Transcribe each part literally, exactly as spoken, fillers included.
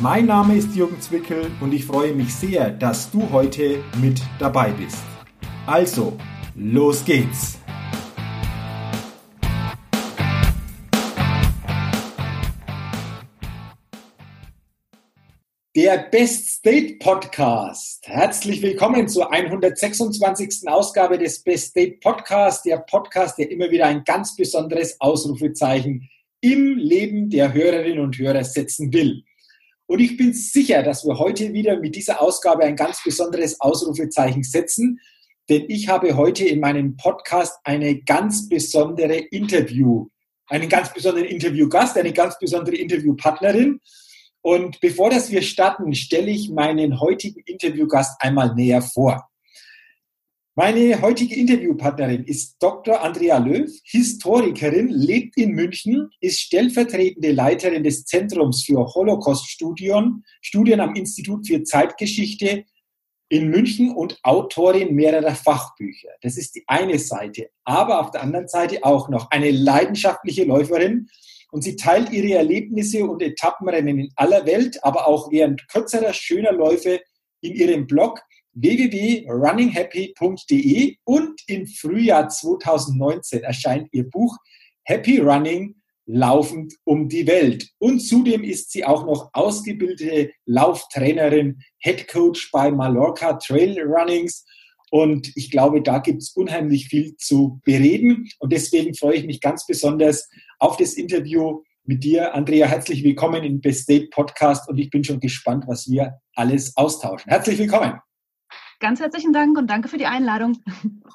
Mein Name ist Jürgen Zwickel und ich freue mich sehr, dass du heute mit dabei bist. Also, los geht's! Der Best State Podcast. Herzlich willkommen zur hundertsechsundzwanzigsten Ausgabe des Best State Podcasts. Der Podcast, der immer wieder ein ganz besonderes Ausrufezeichen im Leben der Hörerinnen und Hörer setzen will. Und ich bin sicher, dass wir heute wieder mit dieser Ausgabe ein ganz besonderes Ausrufezeichen setzen, denn ich habe heute in meinem Podcast eine ganz besondere Interview, einen ganz besonderen Interviewgast, eine ganz besondere Interviewpartnerin. Und bevor das wir starten, stelle ich meinen heutigen Interviewgast einmal näher vor. Meine heutige Interviewpartnerin ist Doktor Andrea Löw, Historikerin, lebt in München, ist stellvertretende Leiterin des Zentrums für Holocaust-Studien, Studien am Institut für Zeitgeschichte in München und Autorin mehrerer Fachbücher. Das ist die eine Seite, aber auf der anderen Seite auch noch eine leidenschaftliche Läuferin. Und sie teilt ihre Erlebnisse und Etappenrennen in aller Welt, aber auch während kürzerer, schöner Läufe in ihrem Blog w w w punkt running happy punkt d e und im Frühjahr zweitausendneunzehn erscheint ihr Buch Happy Running, laufend um die Welt. Und zudem ist sie auch noch ausgebildete Lauftrainerin, Headcoach bei Mallorca Trail Runnings. Und ich glaube, da gibt's unheimlich viel zu bereden. Und deswegen freue ich mich ganz besonders auf das Interview mit dir, Andrea. Herzlich willkommen im Best State Podcast. Und ich bin schon gespannt, was wir alles austauschen. Herzlich willkommen. Ganz herzlichen Dank und danke für die Einladung.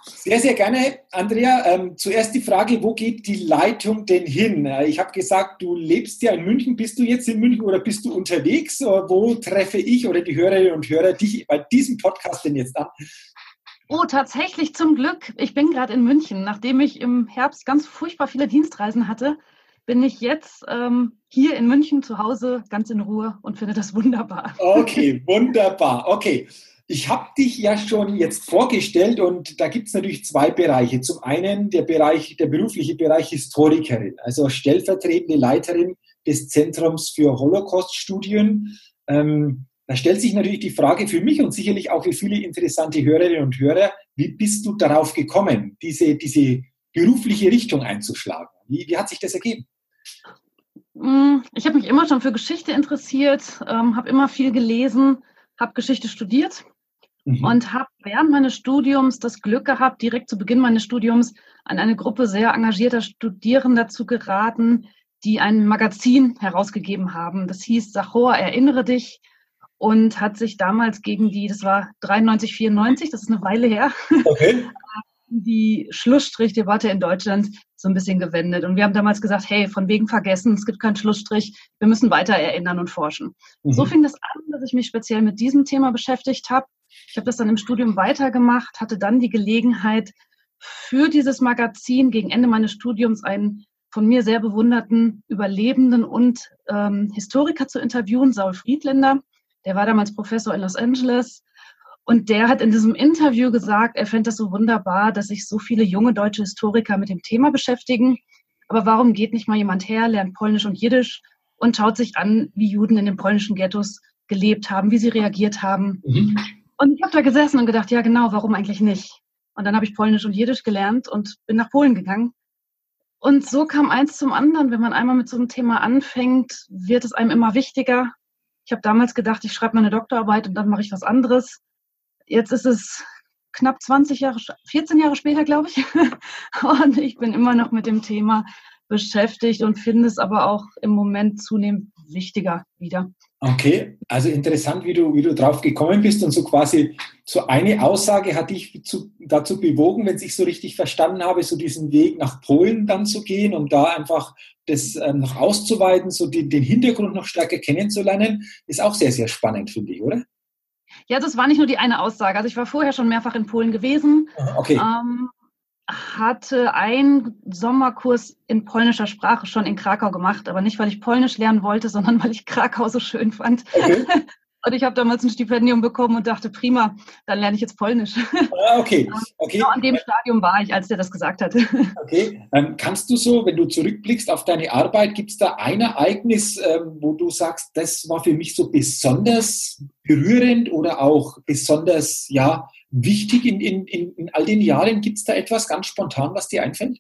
Sehr, sehr gerne, Andrea. Ähm, zuerst die Frage, wo geht die Leitung denn hin? Ich habe gesagt, du lebst ja in München. Bist du jetzt in München oder bist du unterwegs? Wo treffe ich oder die Hörerinnen und Hörer dich bei diesem Podcast denn jetzt an? Oh, tatsächlich zum Glück. Ich bin gerade in München. Nachdem ich im Herbst ganz furchtbar viele Dienstreisen hatte, bin ich jetzt ähm, hier in München zu Hause ganz in Ruhe und finde das wunderbar. Okay, wunderbar. Okay, ich habe dich ja schon jetzt vorgestellt und da gibt es natürlich zwei Bereiche. Zum einen der Bereich, der berufliche Bereich Historikerin, also stellvertretende Leiterin des Zentrums für Holocaust-Studien. Ähm, Da stellt sich natürlich die Frage für mich und sicherlich auch für viele interessante Hörerinnen und Hörer, wie bist du darauf gekommen, diese, diese berufliche Richtung einzuschlagen? Wie, wie hat sich das ergeben? Ich habe mich immer schon für Geschichte interessiert, ähm, habe immer viel gelesen, habe Geschichte studiert mhm. und habe während meines Studiums das Glück gehabt, direkt zu Beginn meines Studiums an eine Gruppe sehr engagierter Studierender zu geraten, die ein Magazin herausgegeben haben. Das hieß Sachoa, erinnere dich. Und hat sich damals gegen die, das war dreiundneunzig, vierundneunzig, das ist eine Weile her, okay. die Schlussstrichdebatte in Deutschland so ein bisschen gewendet. Und wir haben damals gesagt, hey, von wegen vergessen, es gibt keinen Schlussstrich, wir müssen weiter erinnern und forschen. Mhm. So fing das an, dass ich mich speziell mit diesem Thema beschäftigt habe. Ich habe das dann im Studium weitergemacht, hatte dann die Gelegenheit, für dieses Magazin gegen Ende meines Studiums einen von mir sehr bewunderten Überlebenden und ähm, Historiker zu interviewen, Saul Friedländer. Der war damals Professor in Los Angeles und der hat in diesem Interview gesagt, er fände das so wunderbar, dass sich so viele junge deutsche Historiker mit dem Thema beschäftigen. Aber warum geht nicht mal jemand her, lernt Polnisch und Jiddisch und schaut sich an, wie Juden in den polnischen Ghettos gelebt haben, wie sie reagiert haben. Mhm. Und ich habe da gesessen und gedacht, ja genau, warum eigentlich nicht? Und dann habe ich Polnisch und Jiddisch gelernt und bin nach Polen gegangen. Und so kam eins zum anderen. Wenn man einmal mit so einem Thema anfängt, wird es einem immer wichtiger. Ich habe damals gedacht, ich schreibe meine Doktorarbeit und dann mache ich was anderes. Jetzt ist es knapp zwanzig Jahre, vierzehn Jahre später, glaube ich. Und ich bin immer noch mit dem Thema beschäftigt und finde es aber auch im Moment zunehmend wichtiger wieder. Okay, also interessant, wie du, wie du drauf gekommen bist. Und so quasi so eine Aussage hat dich zu, dazu bewogen, wenn ich so richtig verstanden habe, so diesen Weg nach Polen dann zu gehen, um da einfach das ähm, noch auszuweiten, so die, den Hintergrund noch stärker kennenzulernen, ist auch sehr, sehr spannend, finde ich, oder? Ja, das war nicht nur die eine Aussage. Also ich war vorher schon mehrfach in Polen gewesen. Okay. Ähm, hatte einen Sommerkurs in polnischer Sprache schon in Krakau gemacht, aber nicht, weil ich Polnisch lernen wollte, sondern weil ich Krakau so schön fand. Okay. Und ich habe damals ein Stipendium bekommen und dachte, prima, dann lerne ich jetzt Polnisch. Ah, okay. okay. Genau an dem Stadium war ich, als der das gesagt hatte. Okay. Ähm, kannst du so, wenn du zurückblickst auf deine Arbeit, gibt es da ein Ereignis, ähm, wo du sagst, das war für mich so besonders berührend oder auch besonders ja, wichtig in, in, in all den Jahren? Gibt es da etwas ganz spontan, was dir einfällt?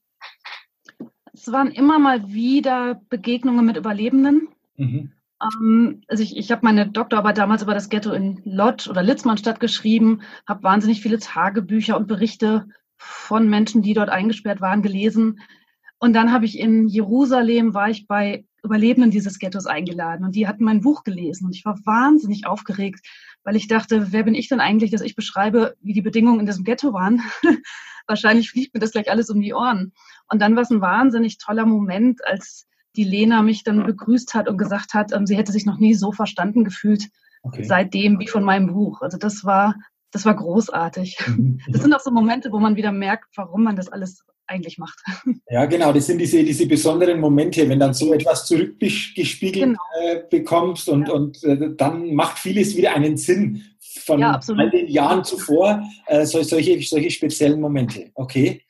Es waren immer mal wieder Begegnungen mit Überlebenden. Mhm. Also ich, ich habe meine Doktorarbeit damals über das Ghetto in Lodz oder Litzmannstadt geschrieben, habe wahnsinnig viele Tagebücher und Berichte von Menschen, die dort eingesperrt waren, gelesen. Und dann habe ich in Jerusalem, war ich bei Überlebenden dieses Ghettos eingeladen und die hatten mein Buch gelesen. Und ich war wahnsinnig aufgeregt, weil ich dachte, wer bin ich denn eigentlich, dass ich beschreibe, wie die Bedingungen in diesem Ghetto waren? Wahrscheinlich fliegt mir das gleich alles um die Ohren. Und dann war es ein wahnsinnig toller Moment, als die Lena mich dann begrüßt hat und gesagt hat, sie hätte sich noch nie so verstanden gefühlt okay. seitdem wie von meinem Buch. Also das war, das war großartig. Mhm. Das sind auch so Momente, wo man wieder merkt, warum man das alles eigentlich macht. Ja, genau. Das sind diese, diese besonderen Momente, wenn dann so etwas zurückgespiegelt genau. äh, bekommst und, ja. und äh, dann macht vieles wieder einen Sinn von ja, all den Jahren zuvor. Äh, solche, solche speziellen Momente. Okay.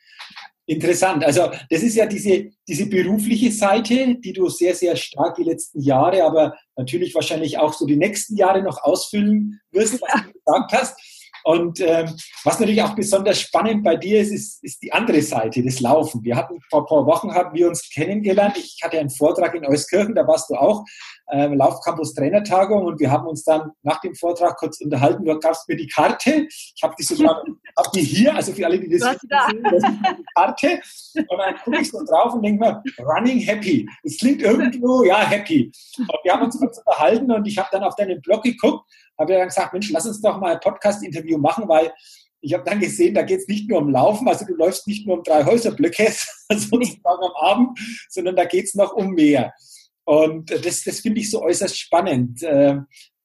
Interessant. Also das ist ja diese, diese berufliche Seite, die du sehr, sehr stark die letzten Jahre, aber natürlich wahrscheinlich auch so die nächsten Jahre noch ausfüllen wirst, was ja. du gesagt hast. Und ähm, was natürlich auch besonders spannend bei dir ist, ist, ist die andere Seite, das Laufen. Wir hatten vor ein paar Wochen haben wir uns kennengelernt. Ich hatte einen Vortrag in Euskirchen, da warst du auch, ähm, Laufcampus Trainertagung und wir haben uns dann nach dem Vortrag kurz unterhalten. Du gabst mir die Karte. Ich habe die sogar hab die hier, also für alle, die das sehen, da. das ist die Karte. Und dann gucke ich so drauf und denke mir, Running Happy. Das klingt irgendwo, ja, happy. Und wir haben uns kurz unterhalten und ich habe dann auf deinen Blog geguckt. Habe ja dann gesagt, Mensch, lass uns doch mal ein Podcast-Interview machen, weil ich habe dann gesehen, da geht es nicht nur um Laufen, also du läufst nicht nur um drei Häuserblöcke sozusagen am Abend, sondern da geht es noch um mehr. Und das, das finde ich so äußerst spannend. Äh,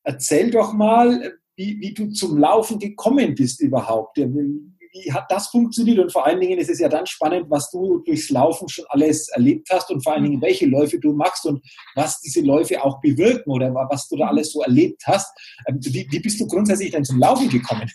erzähl doch mal, wie, wie du zum Laufen gekommen bist überhaupt. Wie hat das funktioniert? Und vor allen Dingen ist es ja dann spannend, was du durchs Laufen schon alles erlebt hast und vor allen Dingen, welche Läufe du machst und was diese Läufe auch bewirken oder was du da alles so erlebt hast. Wie, wie bist du grundsätzlich dann zum Laufen gekommen?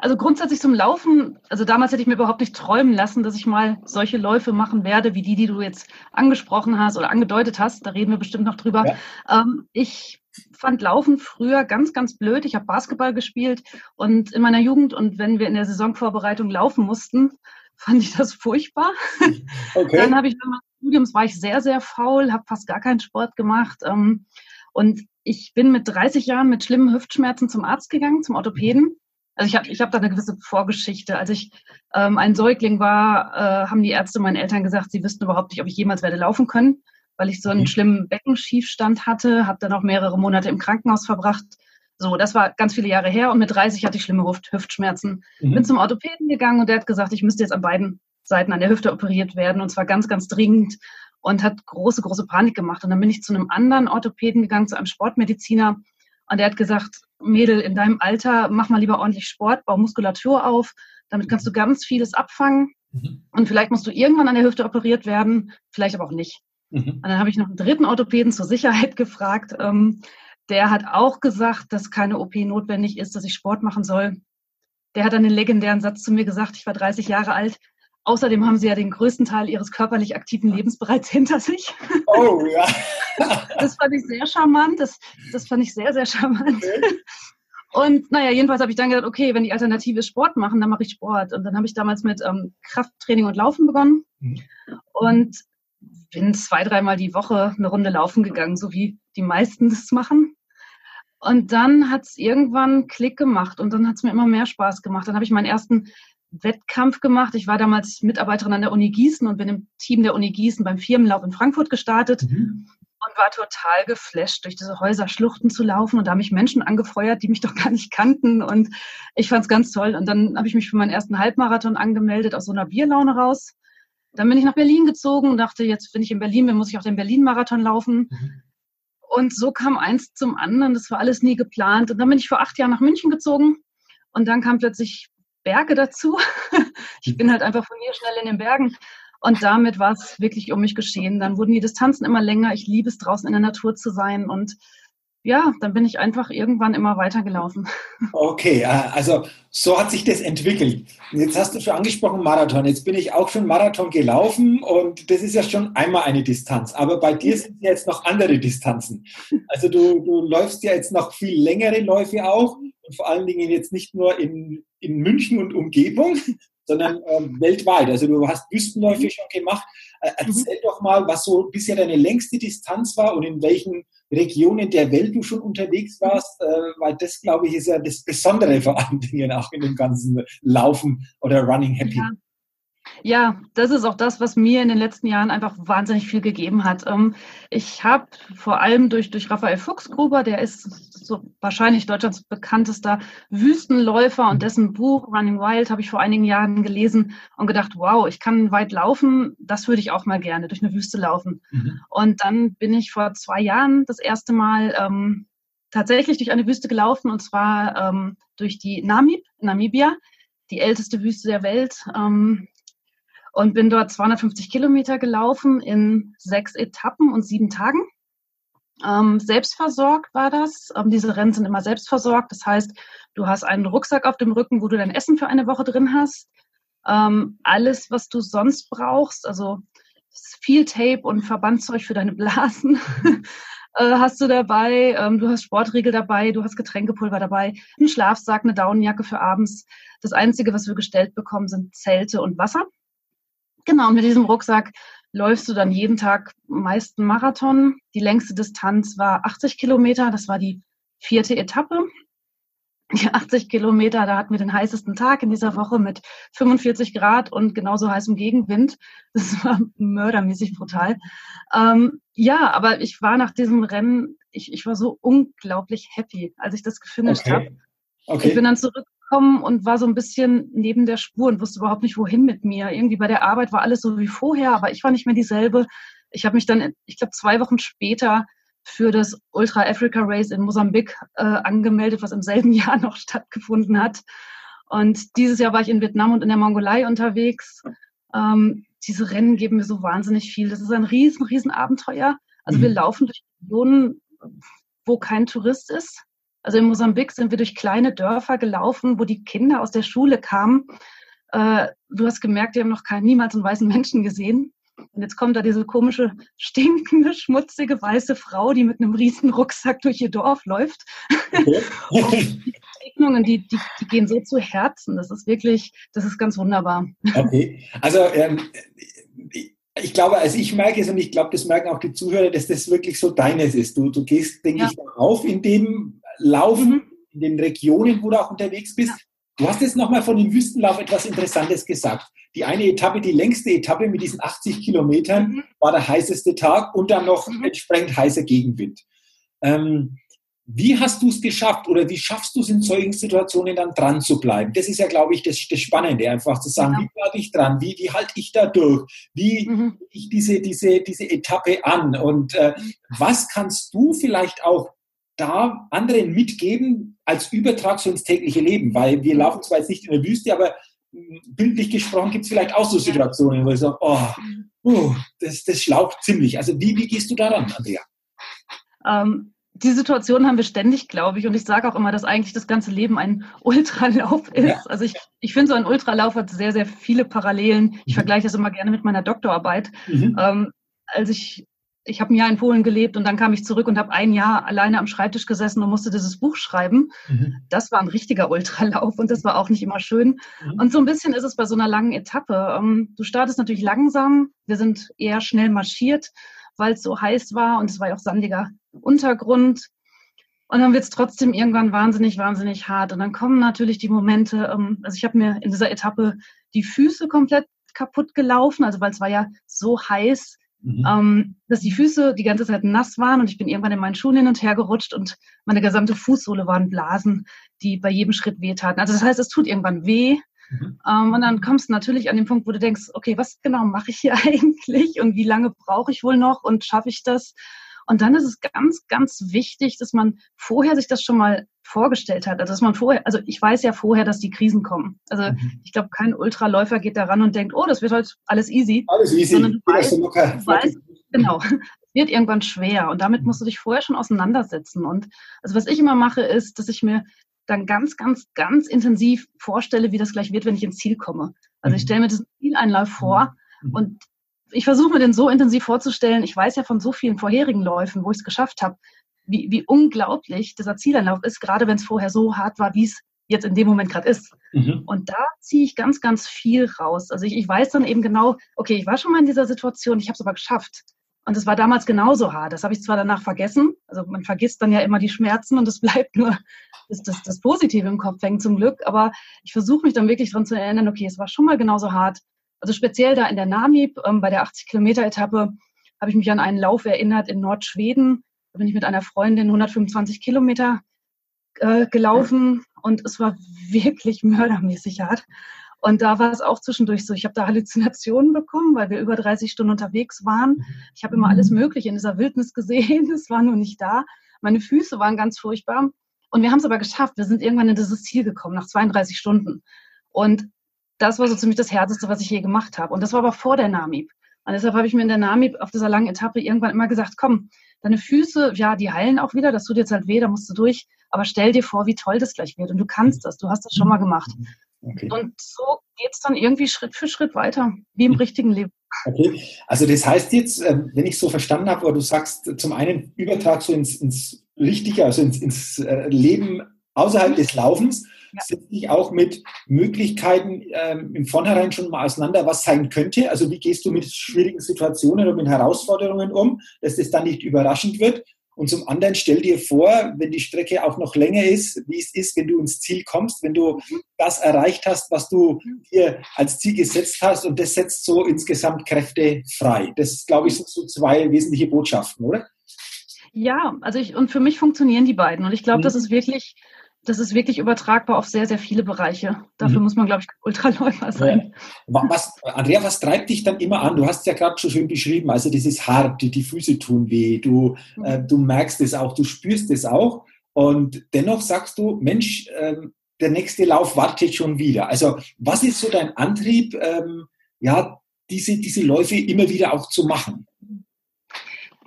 Also grundsätzlich zum Laufen, also damals hätte ich mir überhaupt nicht träumen lassen, dass ich mal solche Läufe machen werde, wie die, die du jetzt angesprochen hast oder angedeutet hast. Da reden wir bestimmt noch drüber. Ja. Ähm, ich fand Laufen früher ganz, ganz blöd. Ich habe Basketball gespielt und in meiner Jugend und wenn wir in der Saisonvorbereitung laufen mussten, fand ich das furchtbar. Okay. Dann habe ich während meines Studiums war ich sehr, sehr faul, habe fast gar keinen Sport gemacht. Ähm, und ich bin mit dreißig Jahren mit schlimmen Hüftschmerzen zum Arzt gegangen, zum Orthopäden. Also ich habe ich hab da eine gewisse Vorgeschichte. Als ich ähm, ein Säugling war, äh, haben die Ärzte meinen Eltern gesagt, sie wüssten überhaupt nicht, ob ich jemals werde laufen können, weil ich so einen schlimmen Beckenschiefstand hatte, habe dann auch mehrere Monate im Krankenhaus verbracht. So, das war ganz viele Jahre her und mit dreißig hatte ich schlimme Hüftschmerzen. Mhm. Bin zum Orthopäden gegangen und der hat gesagt, ich müsste jetzt an beiden Seiten an der Hüfte operiert werden und zwar ganz, ganz dringend und hat große, große Panik gemacht. Und dann bin ich zu einem anderen Orthopäden gegangen, zu einem Sportmediziner und der hat gesagt, Mädel, in deinem Alter, mach mal lieber ordentlich Sport, bau Muskulatur auf, damit kannst du ganz vieles abfangen mhm. und vielleicht musst du irgendwann an der Hüfte operiert werden, vielleicht aber auch nicht. Mhm. Und dann habe ich noch einen dritten Orthopäden zur Sicherheit gefragt, ähm, der hat auch gesagt, dass keine O P notwendig ist, dass ich Sport machen soll. Der hat dann den legendären Satz zu mir gesagt, ich war dreißig Jahre alt, außerdem haben sie ja den größten Teil ihres körperlich aktiven Lebens bereits hinter sich. Oh, ja. Das fand ich sehr charmant. Das, das fand ich sehr, sehr charmant. Okay. Und naja, jedenfalls habe ich dann gedacht, okay, wenn die Alternative ist Sport machen, dann mache ich Sport. Und dann habe ich damals mit ähm, Krafttraining und Laufen begonnen. Mhm. Und bin zwei, dreimal die Woche eine Runde laufen gegangen, so wie die meisten das machen. Und dann hat es irgendwann Klick gemacht. Und dann hat es mir immer mehr Spaß gemacht. Dann habe ich meinen ersten Wettkampf gemacht. Ich war damals Mitarbeiterin an der Uni Gießen und bin im Team der Uni Gießen beim Firmenlauf in Frankfurt gestartet mhm. und war total geflasht, durch diese Häuserschluchten zu laufen. Und da haben mich Menschen angefeuert, die mich doch gar nicht kannten. Und ich fand es ganz toll. Und dann habe ich mich für meinen ersten Halbmarathon angemeldet, aus so einer Bierlaune raus. Dann bin ich nach Berlin gezogen und dachte, jetzt bin ich in Berlin, dann muss ich auch den Berlin-Marathon laufen. Mhm. Und so kam eins zum anderen, das war alles nie geplant. Und dann bin ich vor acht Jahren nach München gezogen und dann kamen plötzlich Berge dazu. Ich bin halt einfach von hier schnell in den Bergen und damit war es wirklich um mich geschehen. Dann wurden die Distanzen immer länger. Ich liebe es, draußen in der Natur zu sein und ja, dann bin ich einfach irgendwann immer weitergelaufen. Okay, also so hat sich das entwickelt. Jetzt hast du schon angesprochen Marathon. Jetzt bin ich auch schon Marathon gelaufen und das ist ja schon einmal eine Distanz. Aber bei dir sind ja jetzt noch andere Distanzen. Also du, du läufst ja jetzt noch viel längere Läufe auch und vor allen Dingen jetzt nicht nur in, in München und Umgebung, sondern ähm, weltweit. Also du hast Wüstenläufe schon gemacht. Äh, erzähl mhm. doch mal, was so bisher deine längste Distanz war und in welchen Regionen der Welt du schon unterwegs warst, äh, weil das, glaube ich, ist ja das Besondere vor allen Dingen auch in dem ganzen Laufen oder Running Happy. Ja. ja, das ist auch das, was mir in den letzten Jahren einfach wahnsinnig viel gegeben hat. Ähm, ich habe vor allem durch, durch Raphael Fuchsgruber, der ist so wahrscheinlich Deutschlands bekanntester Wüstenläufer und dessen Buch Running Wild habe ich vor einigen Jahren gelesen und gedacht, wow, ich kann weit laufen, das würde ich auch mal gerne, durch eine Wüste laufen. Mhm. Und dann bin ich vor zwei Jahren das erste Mal ähm, tatsächlich durch eine Wüste gelaufen und zwar ähm, durch die Namib, Namibia, die älteste Wüste der Welt. Ähm, Und bin dort zweihundertfünfzig Kilometer gelaufen in sechs Etappen und sieben Tagen. Ähm, selbstversorgt war das. Ähm, diese Rennen sind immer selbstversorgt. Das heißt, du hast einen Rucksack auf dem Rücken, wo du dein Essen für eine Woche drin hast. Ähm, alles, was du sonst brauchst, also viel Tape und Verbandzeug für deine Blasen, äh, hast du dabei. Ähm, du hast Sportriegel dabei, du hast Getränkepulver dabei, einen Schlafsack, eine Daunenjacke für abends. Das Einzige, was wir gestellt bekommen, sind Zelte und Wasser. Genau, und mit diesem Rucksack läufst du dann jeden Tag meist einen Marathon. Die längste Distanz war achtzig Kilometer, das war die vierte Etappe. Die achtzig Kilometer, da hatten wir den heißesten Tag in dieser Woche mit fünfundvierzig Grad und genauso heißem Gegenwind. Das war mördermäßig brutal. Ähm, ja, aber ich war nach diesem Rennen, ich, ich war so unglaublich happy, als ich das gefinisht okay. habe. Okay. Ich bin dann zurück und war so ein bisschen neben der Spur und wusste überhaupt nicht, wohin mit mir. Irgendwie bei der Arbeit war alles so wie vorher, aber ich war nicht mehr dieselbe. Ich habe mich dann, ich glaube, zwei Wochen später für das Ultra-Africa-Race in Mosambik äh, angemeldet, was im selben Jahr noch stattgefunden hat. Und dieses Jahr war ich in Vietnam und in der Mongolei unterwegs. Ähm, diese Rennen geben mir so wahnsinnig viel. Das ist ein riesen, riesen Abenteuer. Also mhm. wir laufen durch Regionen, wo kein Tourist ist. Also in Mosambik sind wir durch kleine Dörfer gelaufen, wo die Kinder aus der Schule kamen. Äh, du hast gemerkt, die haben noch keinen, niemals einen weißen Menschen gesehen. Und jetzt kommt da diese komische, stinkende, schmutzige, weiße Frau, die mit einem riesen Rucksack durch ihr Dorf läuft. Okay. Und die Begegnungen, die, die, die gehen so zu Herzen. Das ist wirklich, das ist ganz wunderbar. Okay, also ähm, ich glaube, also ich merke es und ich glaube, das merken auch die Zuhörer, dass das wirklich so deines ist. Du, du gehst, denke ja. ich, auf in dem Laufen, mhm. in den Regionen, wo du auch unterwegs bist. Ja. Du hast jetzt nochmal von dem Wüstenlauf etwas Interessantes gesagt. Die eine Etappe, die längste Etappe mit diesen achtzig Kilometern, mhm. war der heißeste Tag und dann noch mhm. entsprechend heißer Gegenwind. Ähm, wie hast du es geschafft oder wie schaffst du es in solchen Situationen dann dran zu bleiben? Das ist ja, glaube ich, das, das Spannende, einfach zu sagen, ja. wie bleibe ich dran? Wie, wie halte ich da durch? Wie mhm. gehe ich diese, diese, diese Etappe an? Und äh, was kannst du vielleicht auch da anderen mitgeben als Übertrag so ins tägliche Leben, weil wir laufen zwar jetzt nicht in der Wüste, aber bildlich gesprochen gibt es vielleicht auch so Situationen, wo ich sage, oh, oh das, das schlaucht ziemlich. Also wie, wie gehst du daran, Andrea? Ähm, die Situation haben wir ständig, glaube ich, und ich sage auch immer, dass eigentlich das ganze Leben ein Ultralauf ist. Ja. Also ich, ich finde, so ein Ultralauf hat sehr, sehr viele Parallelen. Ich mhm. vergleiche das immer gerne mit meiner Doktorarbeit. Mhm. Ähm, als ich Ich habe ein Jahr in Polen gelebt und dann kam ich zurück und habe ein Jahr alleine am Schreibtisch gesessen und musste dieses Buch schreiben. Mhm. Das war ein richtiger Ultralauf und das war auch nicht immer schön. Mhm. Und so ein bisschen ist es bei so einer langen Etappe. Du startest natürlich langsam. Wir sind eher schnell marschiert, weil es so heiß war und es war ja auch sandiger Untergrund. Und dann wird es trotzdem irgendwann wahnsinnig, wahnsinnig hart. Und dann kommen natürlich die Momente, also ich habe mir in dieser Etappe die Füße komplett kaputt gelaufen, also weil es war ja so heiß, Mhm. Ähm, dass die Füße die ganze Zeit nass waren und ich bin irgendwann in meinen Schuhen hin und her gerutscht und meine gesamte Fußsohle waren Blasen, die bei jedem Schritt wehtaten. Also das heißt, es tut irgendwann weh mhm. ähm, und dann kommst du natürlich an den Punkt, wo du denkst, okay, was genau mache ich hier eigentlich und wie lange brauche ich wohl noch und schaffe ich das? Und dann ist es ganz, ganz wichtig, dass man vorher sich das schon mal vorgestellt hat. Also dass man vorher, also ich weiß ja vorher, dass die Krisen kommen. Also mhm. ich glaube, kein Ultraläufer geht da ran und denkt, oh, das wird heute alles easy. Alles easy. Sondern du weißt, du weißt, genau, es wird irgendwann schwer. Und damit musst du dich vorher schon auseinandersetzen. Und also was ich immer mache, ist, dass ich mir dann ganz, ganz, ganz intensiv vorstelle, wie das gleich wird, wenn ich ins Ziel komme. Also ich stelle mir diesen Zieleinlauf vor und ich versuche mir den so intensiv vorzustellen. Ich weiß ja von so vielen vorherigen Läufen, wo ich es geschafft habe, wie, wie unglaublich dieser Zieleinlauf ist, gerade wenn es vorher so hart war, wie es jetzt in dem Moment gerade ist. Mhm. Und da ziehe ich ganz, ganz viel raus. Also ich, ich weiß dann eben genau, okay, ich war schon mal in dieser Situation, ich habe es aber geschafft. Und es war damals genauso hart. Das habe ich zwar danach vergessen, also man vergisst dann ja immer die Schmerzen und es bleibt nur das, das, das Positive im Kopf hängen zum Glück, aber ich versuche mich dann wirklich daran zu erinnern, okay, es war schon mal genauso hart. Also speziell da in der Namib, ähm, bei der achtzig-Kilometer-Etappe, habe ich mich an einen Lauf erinnert in Nordschweden. Da bin ich mit einer Freundin hundertfünfundzwanzig Kilometer äh, gelaufen und es war wirklich mördermäßig hart. Und da war es auch zwischendurch so, ich habe da Halluzinationen bekommen, weil wir über dreißig Stunden unterwegs waren. Ich habe immer alles Mögliche in dieser Wildnis gesehen, es war nur nicht da. Meine Füße waren ganz furchtbar und wir haben es aber geschafft. Wir sind irgendwann in dieses Ziel gekommen, nach zweiunddreißig Stunden. Und das war so ziemlich das Härteste, was ich je gemacht habe. Und das war aber vor der Namib. Und deshalb habe ich mir in der Namib auf dieser langen Etappe irgendwann immer gesagt, komm, deine Füße, ja, die heilen auch wieder, das tut jetzt halt weh, da musst du durch. Aber stell dir vor, wie toll das gleich wird und du kannst das, du hast das schon mal gemacht. Okay. Und so geht es dann irgendwie Schritt für Schritt weiter, wie im richtigen Leben. Okay, also das heißt jetzt, wenn ich es so verstanden habe, aber du sagst zum einen Übertrag so ins, ins Richtige, also ins, ins Leben außerhalb des Laufens, ja. Setze ich auch mit Möglichkeiten ähm, im Vornherein schon mal auseinander, was sein könnte. Also wie gehst du mit schwierigen Situationen und mit Herausforderungen um, dass das dann nicht überraschend wird. Und zum anderen stell dir vor, wenn die Strecke auch noch länger ist, wie es ist, wenn du ins Ziel kommst, wenn du das erreicht hast, was du dir als Ziel gesetzt hast und das setzt so insgesamt Kräfte frei. Das, glaube ich, sind so zwei wesentliche Botschaften, oder? Ja, also ich, und für mich funktionieren die beiden und ich glaube, mhm. das ist wirklich, das ist wirklich übertragbar auf sehr, sehr viele Bereiche. Dafür mhm. muss man, glaube ich, Ultraläufer sein. Ja. Was, Andrea, was treibt dich dann immer an? Du hast es ja gerade schon schön beschrieben, also das ist hart, die, die Füße tun weh, du, mhm. äh, du merkst es auch, du spürst es auch und dennoch sagst du, Mensch, äh, der nächste Lauf wartet schon wieder. Also was ist so dein Antrieb, ähm, ja, diese, diese Läufe immer wieder auch zu machen?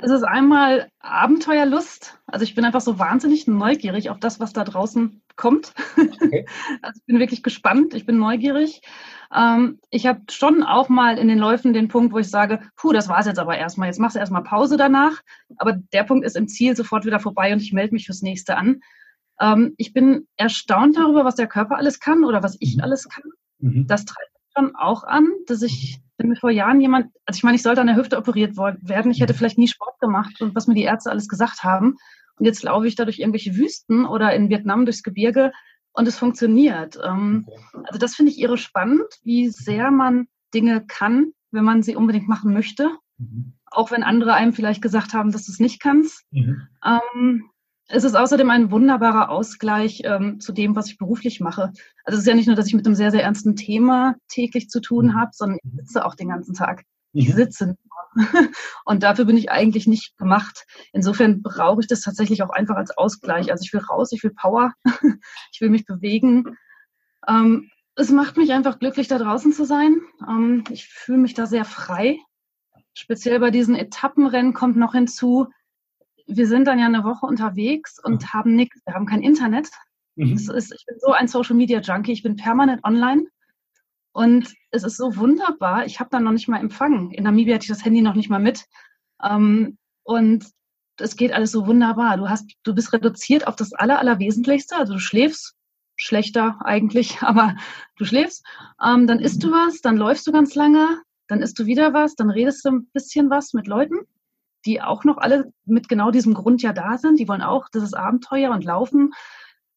Es ist einmal Abenteuerlust. Also ich bin einfach so wahnsinnig neugierig auf das, was da draußen kommt. Okay. Also ich bin wirklich gespannt, ich bin neugierig. Ähm, ich habe schon auch mal in den Läufen den Punkt, wo ich sage, puh, das war es jetzt aber erstmal. Jetzt machst du erstmal Pause danach. Aber der Punkt ist im Ziel sofort wieder vorbei und ich melde mich fürs Nächste an. Ähm, ich bin erstaunt darüber, was der Körper alles kann oder was ich alles kann. Mhm. Das treibt mich schon auch an, dass ich... Wenn mir vor Jahren jemand, also ich meine, ich sollte an der Hüfte operiert werden, ich hätte vielleicht nie Sport gemacht und was mir die Ärzte alles gesagt haben. Und jetzt laufe ich da durch irgendwelche Wüsten oder in Vietnam durchs Gebirge und es funktioniert. Also das finde ich irre spannend, wie sehr man Dinge kann, wenn man sie unbedingt machen möchte. Auch wenn andere einem vielleicht gesagt haben, dass du es nicht kannst. Mhm. Es ist außerdem ein wunderbarer Ausgleich zu dem, was ich beruflich mache. Also es ist ja nicht nur, dass ich mit einem sehr, sehr ernsten Thema täglich zu tun habe, sondern ich sitze auch den ganzen Tag. Ich sitze. Und dafür bin ich eigentlich nicht gemacht. Insofern brauche ich das tatsächlich auch einfach als Ausgleich. Also ich will raus, ich will Power, ich will mich bewegen. Es macht mich einfach glücklich, da draußen zu sein. Ich fühle mich da sehr frei. Speziell bei diesen Etappenrennen kommt noch hinzu, wir sind dann ja eine Woche unterwegs und mhm. haben nichts, wir haben kein Internet. Mhm. Es ist, ich bin so ein Social-Media-Junkie, ich bin permanent online und es ist so wunderbar, ich habe dann noch nicht mal empfangen. In Namibia hatte ich das Handy noch nicht mal mit ähm, und es geht alles so wunderbar. Du, hast, du bist reduziert auf das Aller, Allerwesentlichste, also du schläfst, schlechter eigentlich, aber du schläfst, ähm, dann isst du was, dann läufst du ganz lange, dann isst du wieder was, dann redest du ein bisschen was mit Leuten, die auch noch alle mit genau diesem Grund ja da sind. Die wollen auch dieses Abenteuer und Laufen.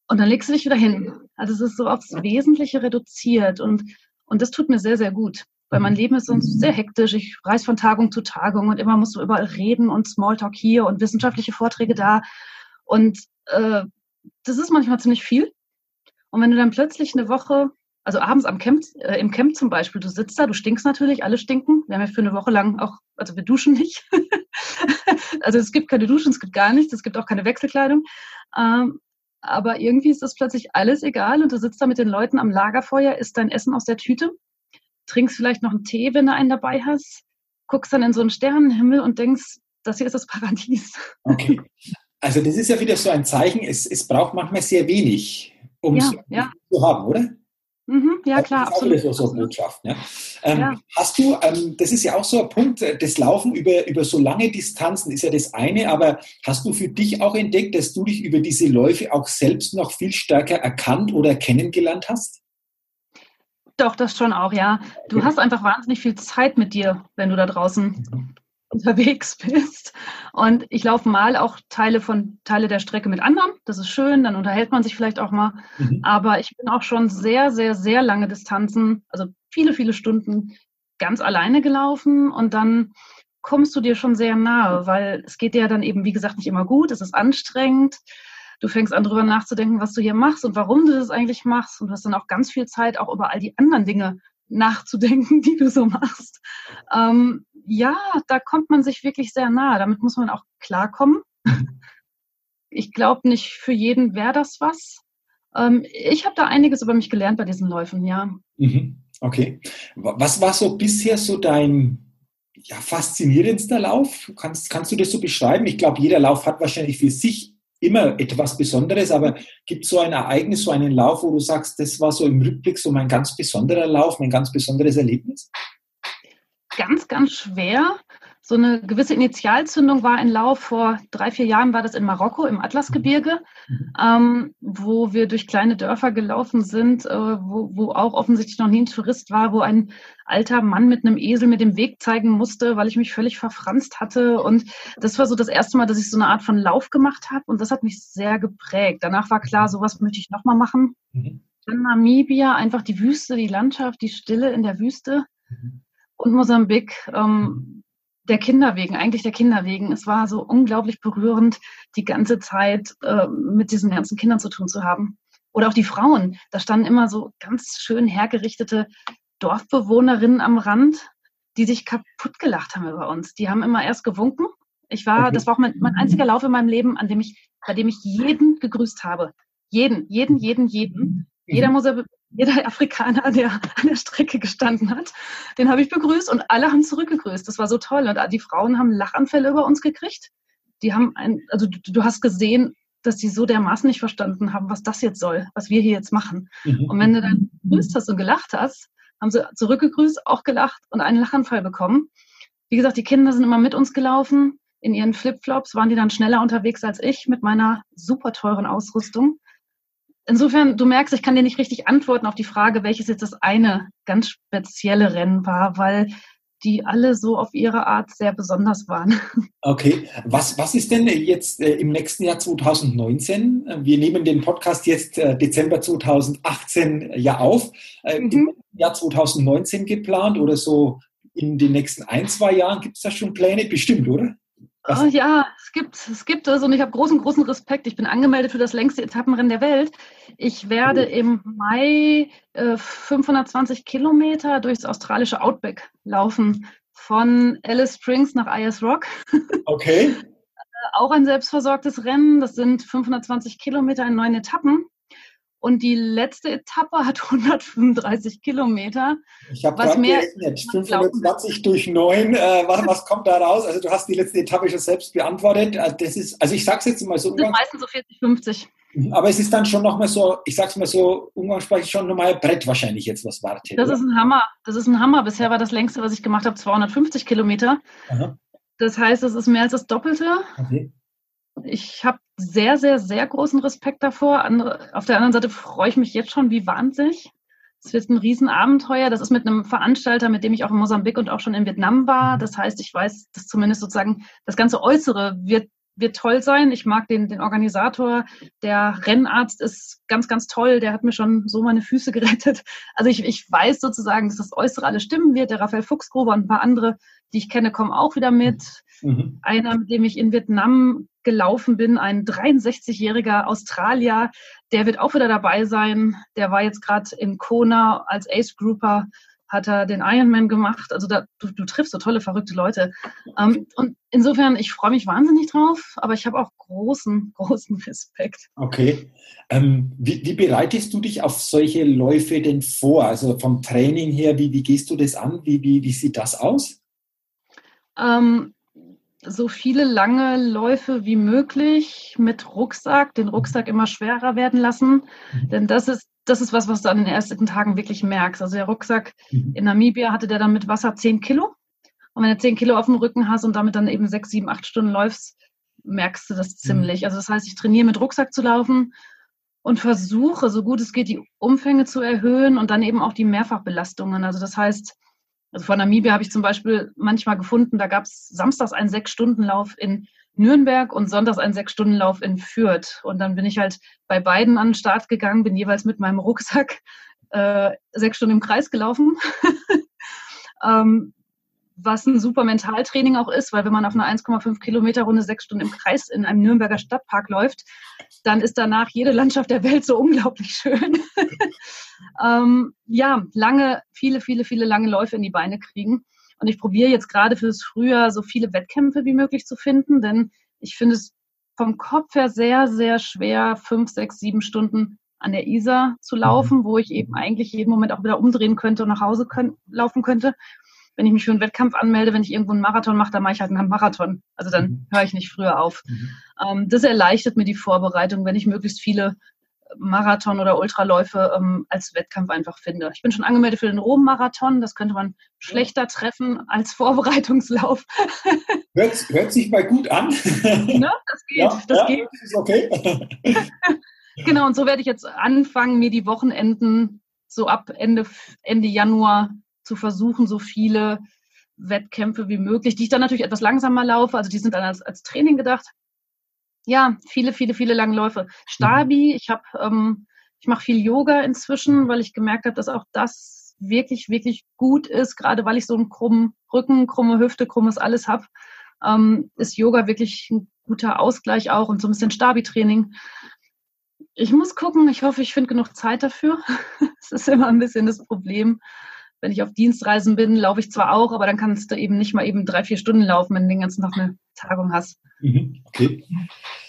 Und dann legst du dich wieder hin. Also es ist so aufs Wesentliche reduziert. Und, und das tut mir sehr, sehr gut. Weil mein Leben ist sonst sehr hektisch. Ich reise von Tagung zu Tagung und immer musst du überall reden und Smalltalk hier und wissenschaftliche Vorträge da. Und äh, das ist manchmal ziemlich viel. Und wenn du dann plötzlich eine Woche Also abends am Camp, äh, im Camp zum Beispiel, du sitzt da, du stinkst natürlich, alle stinken. Wir haben ja für eine Woche lang auch, also wir duschen nicht. Also es gibt keine Duschen, es gibt gar nichts, es gibt auch keine Wechselkleidung. Ähm, aber irgendwie ist das plötzlich alles egal und du sitzt da mit den Leuten am Lagerfeuer, isst dein Essen aus der Tüte, trinkst vielleicht noch einen Tee, wenn du einen dabei hast, guckst dann in so einen Sternenhimmel und denkst, das hier ist das Paradies. Okay, also das ist ja wieder so ein Zeichen, es, es braucht manchmal sehr wenig, um ja, es ja. zu haben, oder? Mhm, ja, also klar, das absolut. Das ist auch so eine Botschaft. Ne? Ähm, ja. Hast du, ähm, das ist ja auch so ein Punkt, das Laufen über, über so lange Distanzen ist ja das eine, aber hast du für dich auch entdeckt, dass du dich über diese Läufe auch selbst noch viel stärker erkannt oder kennengelernt hast? Doch, das schon auch, ja. Du okay. hast einfach wahnsinnig viel Zeit mit dir, wenn du da draußen mhm. unterwegs bist. Und ich laufe mal auch Teile von Teile der Strecke mit anderen. Das ist schön, dann unterhält man sich vielleicht auch mal. Mhm. Aber ich bin auch schon sehr, sehr, sehr lange Distanzen, also viele, viele Stunden ganz alleine gelaufen. Und dann kommst du dir schon sehr nahe, weil es geht dir ja dann eben, wie gesagt, nicht immer gut. Es ist anstrengend. Du fängst an, darüber nachzudenken, was du hier machst und warum du das eigentlich machst. Und du hast dann auch ganz viel Zeit, auch über all die anderen Dinge nachzudenken, die du so machst. Ähm, ja, da kommt man sich wirklich sehr nahe. Damit muss man auch klarkommen. Ich glaube nicht, für jeden wäre das was. Ähm, ich habe da einiges über mich gelernt bei diesen Läufen, ja. Okay. Was war so bisher so dein ja, faszinierendster Lauf? Kannst, kannst du das so beschreiben? Ich glaube, jeder Lauf hat wahrscheinlich für sich immer etwas Besonderes, aber gibt es so ein Ereignis, so einen Lauf, wo du sagst, das war so im Rückblick so mein ganz besonderer Lauf, mein ganz besonderes Erlebnis? Ganz, ganz schwer. So eine gewisse Initialzündung war ein Lauf, vor drei, vier Jahren war das in Marokko im Atlasgebirge, mhm. ähm, wo wir durch kleine Dörfer gelaufen sind, äh, wo, wo auch offensichtlich noch nie ein Tourist war, wo ein alter Mann mit einem Esel mir den Weg zeigen musste, weil ich mich völlig verfranst hatte. Und das war so das erste Mal, dass ich so eine Art von Lauf gemacht habe und das hat mich sehr geprägt. Danach war klar, sowas möchte ich nochmal machen. Mhm. Dann Namibia, einfach die Wüste, die Landschaft, die Stille in der Wüste. Mhm. Und Mosambik, ähm, der Kinderwegen, eigentlich der Kinderwegen. Es war so unglaublich berührend, die ganze Zeit äh, mit diesen ganzen Kindern zu tun zu haben. Oder auch die Frauen. Da standen immer so ganz schön hergerichtete Dorfbewohnerinnen am Rand, die sich kaputt gelacht haben über uns. Die haben immer erst gewunken. Ich war, okay. Das war auch mein, mein einziger Lauf in meinem Leben, an dem ich, bei dem ich jeden gegrüßt habe. Jeden, jeden, jeden, jeden. Jeder Mosambik, jeder Afrikaner, der an der Strecke gestanden hat, den habe ich begrüßt und alle haben zurückgegrüßt. Das war so toll. Und die Frauen haben Lachanfälle über uns gekriegt. Die haben ein, also du, du hast gesehen, dass die so dermaßen nicht verstanden haben, was das jetzt soll, was wir hier jetzt machen. Mhm. Und wenn du dann gegrüßt hast und gelacht hast, haben sie zurückgegrüßt, auch gelacht und einen Lachanfall bekommen. Wie gesagt, die Kinder sind immer mit uns gelaufen. In ihren Flipflops waren die dann schneller unterwegs als ich mit meiner super teuren Ausrüstung. Insofern, du merkst, ich kann dir nicht richtig antworten auf die Frage, welches jetzt das eine ganz spezielle Rennen war, weil die alle so auf ihre Art sehr besonders waren. Okay, was, was ist denn jetzt im nächsten Jahr zwanzig neunzehn? Wir nehmen den Podcast jetzt Dezember zwanzig achtzehn ja auf. Mhm. Im Jahr zwanzig neunzehn geplant oder so in den nächsten ein, zwei Jahren? Gibt es da schon Pläne? Bestimmt, oder? Oh ja, es gibt es gibt es und ich habe großen, großen Respekt. Ich bin angemeldet für das längste Etappenrennen der Welt. Ich werde im Mai äh, fünfhundertzwanzig Kilometer durchs australische Outback laufen, von Alice Springs nach Ayers Rock. Okay. äh, auch ein selbstversorgtes Rennen. Das sind fünfhundertzwanzig Kilometer in neun Etappen. Und die letzte Etappe hat hundertfünfunddreißig Kilometer. Ich habe gerade gerechnet, fünfhundertzwanzig durch neun, äh, was, was kommt da raus? Also du hast die letzte Etappe schon selbst beantwortet. Das ist, also ich sage es jetzt mal so. Das sind meistens so vierzig, fünfzig. Aber es ist dann schon nochmal so, ich sage es mal so, umgangssprachlich schon nochmal ein Brett wahrscheinlich jetzt, was wartet. Das oder? ist ein Hammer. Das ist ein Hammer. Bisher war das längste, was ich gemacht habe, zweihundertfünfzig Kilometer. Aha. Das heißt, es ist mehr als das Doppelte. Okay. Ich habe sehr, sehr, sehr großen Respekt davor. Andere, auf der anderen Seite freue ich mich jetzt schon wie wahnsinnig. Es wird ein Riesenabenteuer. Das ist mit einem Veranstalter, mit dem ich auch in Mosambik und auch schon in Vietnam war. Das heißt, ich weiß, dass zumindest sozusagen das ganze Äußere wird, wird toll sein. Ich mag den, den Organisator. Der Rennarzt ist ganz, ganz toll. Der hat mir schon so meine Füße gerettet. Also ich, ich weiß sozusagen, dass das Äußere alles stimmen wird. Der Raphael Fuchsgruber und ein paar andere, die ich kenne, kommen auch wieder mit. Mhm. Einer, mit dem ich in Vietnam gelaufen bin. Ein dreiundsechzigjähriger Australier, der wird auch wieder dabei sein. Der war jetzt gerade in Kona als Ace Grouper, hat er den Ironman gemacht. Also da, du, du triffst so tolle, verrückte Leute. Ähm, und insofern, ich freue mich wahnsinnig drauf, aber ich habe auch großen, großen Respekt. Okay. Ähm, wie, wie bereitest du dich auf solche Läufe denn vor? Also vom Training her, wie, wie gehst du das an? Wie, wie, wie sieht das aus? Ähm, so viele lange Läufe wie möglich mit Rucksack, den Rucksack immer schwerer werden lassen, mhm. denn das ist Das ist was, was du an den ersten Tagen wirklich merkst. Also der Rucksack in Namibia hatte der dann mit Wasser zehn Kilo. Und wenn du zehn Kilo auf dem Rücken hast und damit dann eben sechs, sieben, acht Stunden läufst, merkst du das ziemlich. Also das heißt, ich trainiere mit Rucksack zu laufen und versuche, so gut es geht, die Umfänge zu erhöhen und dann eben auch die Mehrfachbelastungen. Also das heißt, also von Namibia habe ich zum Beispiel manchmal gefunden, da gab es samstags einen sechs-Stunden-Lauf in Nürnberg und sonntags einen Sechs-Stunden-Lauf in Fürth. Und dann bin ich halt bei beiden an den Start gegangen, bin jeweils mit meinem Rucksack äh, sechs Stunden im Kreis gelaufen. ähm, was ein super Mentaltraining auch ist, weil wenn man auf einer eins Komma fünf Kilometer Runde sechs Stunden im Kreis in einem Nürnberger Stadtpark läuft, dann ist danach jede Landschaft der Welt so unglaublich schön. ähm, ja, lange, viele, viele, viele lange Läufe in die Beine kriegen. Und ich probiere jetzt gerade fürs Frühjahr so viele Wettkämpfe wie möglich zu finden, denn ich finde es vom Kopf her sehr, sehr schwer, fünf, sechs, sieben Stunden an der Isar zu laufen, wo ich eben eigentlich jeden Moment auch wieder umdrehen könnte und nach Hause können, laufen könnte. Wenn ich mich für einen Wettkampf anmelde, wenn ich irgendwo einen Marathon mache, dann mache ich halt einen Marathon. Also dann höre ich nicht früher auf. Mhm. Ähm, das erleichtert mir die Vorbereitung, wenn ich möglichst viele Marathon- oder Ultraläufe ähm, als Wettkampf einfach finde. Ich bin schon angemeldet für den Rom-Marathon. Das könnte man schlechter treffen als Vorbereitungslauf. Hört, hört sich mal gut an. Ne? Das geht. Ja, das ja, geht. Das ist okay. Genau, und so werde ich jetzt anfangen, mir die Wochenenden so ab Ende, Ende Januar zu versuchen, so viele Wettkämpfe wie möglich, die ich dann natürlich etwas langsamer laufe. Also die sind dann als, als Training gedacht. Ja, viele, viele, viele lange Läufe. Stabi, ich habe, ähm, ich mache viel Yoga inzwischen, weil ich gemerkt habe, dass auch das wirklich, wirklich gut ist. Gerade weil ich so einen krummen Rücken, krumme Hüfte, krummes alles habe, ähm, ist Yoga wirklich ein guter Ausgleich auch und so ein bisschen Stabi-Training. Ich muss gucken, ich hoffe, ich finde genug Zeit dafür. Das ist immer ein bisschen das Problem. Wenn ich auf Dienstreisen bin, laufe ich zwar auch, aber dann kannst du eben nicht mal eben drei, vier Stunden laufen, wenn du den ganzen Tag eine Tagung hast. Okay.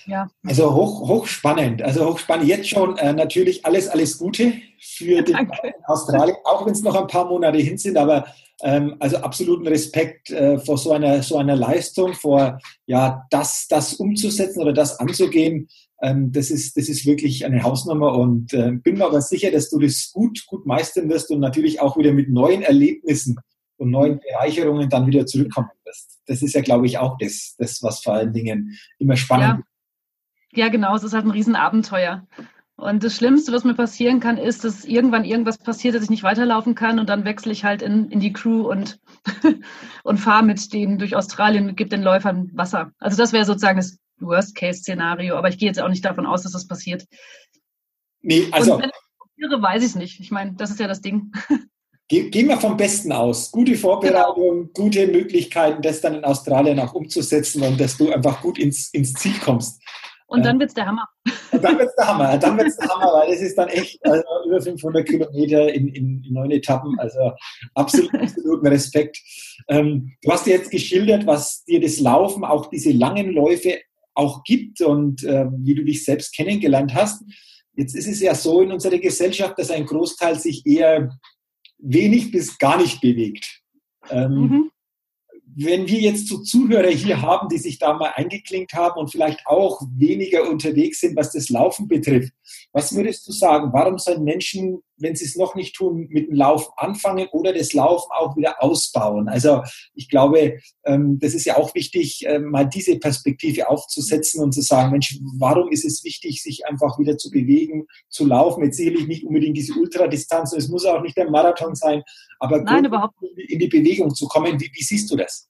Ja. Also hoch, hochspannend. Also hochspannend. Jetzt schon äh, natürlich alles, alles Gute für den Australien, auch wenn es noch ein paar Monate hin sind, aber ähm, also absoluten Respekt äh, vor so einer, so einer Leistung, vor ja, das, das umzusetzen oder das anzugehen. Ähm, das ist, das ist wirklich eine Hausnummer und äh, bin mir aber sicher, dass du das gut, gut meistern wirst und natürlich auch wieder mit neuen Erlebnissen und neuen Bereicherungen dann wieder zurückkommen wirst. Das ist ja, glaube ich, auch das, das was vor allen Dingen immer spannend ist. Ja. ja, genau. Es ist halt ein Riesenabenteuer. Und das Schlimmste, was mir passieren kann, ist, dass irgendwann irgendwas passiert, dass ich nicht weiterlaufen kann und dann wechsle ich halt in, in die Crew und, und fahre mit denen durch Australien und gebe den Läufern Wasser. Also das wäre sozusagen das Worst-Case-Szenario, aber ich gehe jetzt auch nicht davon aus, dass das passiert. Nee, also... Und wenn ich probiere, weiß ich es nicht. Ich meine, das ist ja das Ding. Ge- gehen wir vom Besten aus. Gute Vorbereitung, genau. Gute Möglichkeiten, das dann in Australien auch umzusetzen und dass du einfach gut ins, ins Ziel kommst. Und dann wird's der Hammer. Und dann wird's der Hammer, dann wird's der Hammer, weil das ist dann echt also über fünfhundert Kilometer in, in, in neun Etappen, also absolut, absoluten Respekt. Ähm, du hast dir jetzt geschildert, was dir das Laufen, auch diese langen Läufe auch gibt und äh, wie du dich selbst kennengelernt hast. Jetzt ist es ja so in unserer Gesellschaft, dass ein Großteil sich eher wenig bis gar nicht bewegt. Ähm, mhm. Wenn wir jetzt so Zuhörer hier haben, die sich da mal eingeklinkt haben und vielleicht auch weniger unterwegs sind, was das Laufen betrifft, was würdest du sagen? Warum sollen Menschen, wenn sie es noch nicht tun, mit dem Laufen anfangen oder das Laufen auch wieder ausbauen? Also ich glaube, das ist ja auch wichtig, mal diese Perspektive aufzusetzen und zu sagen, Mensch, warum ist es wichtig, sich einfach wieder zu bewegen, zu laufen? Jetzt sicherlich nicht unbedingt diese Ultradistanz und es muss auch nicht der Marathon sein, aber Nein, überhaupt nicht. In die Bewegung zu kommen. Wie, wie siehst du das?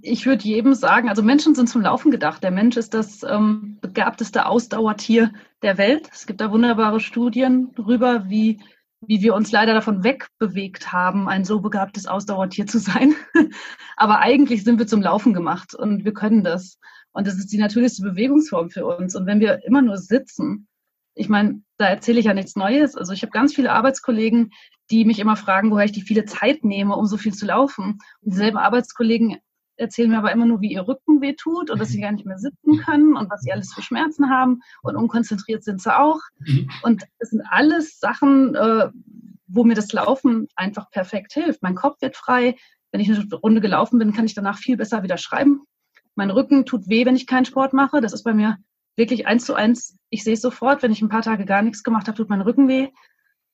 Ich würde jedem sagen, also Menschen sind zum Laufen gedacht. Der Mensch ist das ähm, begabteste Ausdauertier der Welt. Es gibt da wunderbare Studien darüber, wie, wie wir uns leider davon wegbewegt haben, ein so begabtes Ausdauertier zu sein. Aber eigentlich sind wir zum Laufen gemacht und wir können das. Und das ist die natürlichste Bewegungsform für uns. Und wenn wir immer nur sitzen, ich meine, da erzähle ich ja nichts Neues. Also ich habe ganz viele Arbeitskollegen, die mich immer fragen, woher ich die viele Zeit nehme, um so viel zu laufen. Und dieselben Arbeitskollegen erzählen mir aber immer nur, wie ihr Rücken wehtut und dass sie gar nicht mehr sitzen können und was sie alles für Schmerzen haben. Und unkonzentriert sind sie auch. Und das sind alles Sachen, äh, wo mir das Laufen einfach perfekt hilft. Mein Kopf wird frei. Wenn ich eine Runde gelaufen bin, kann ich danach viel besser wieder schreiben. Mein Rücken tut weh, wenn ich keinen Sport mache. Das ist bei mir wirklich eins zu eins. Ich sehe es sofort, wenn ich ein paar Tage gar nichts gemacht habe, tut mein Rücken weh.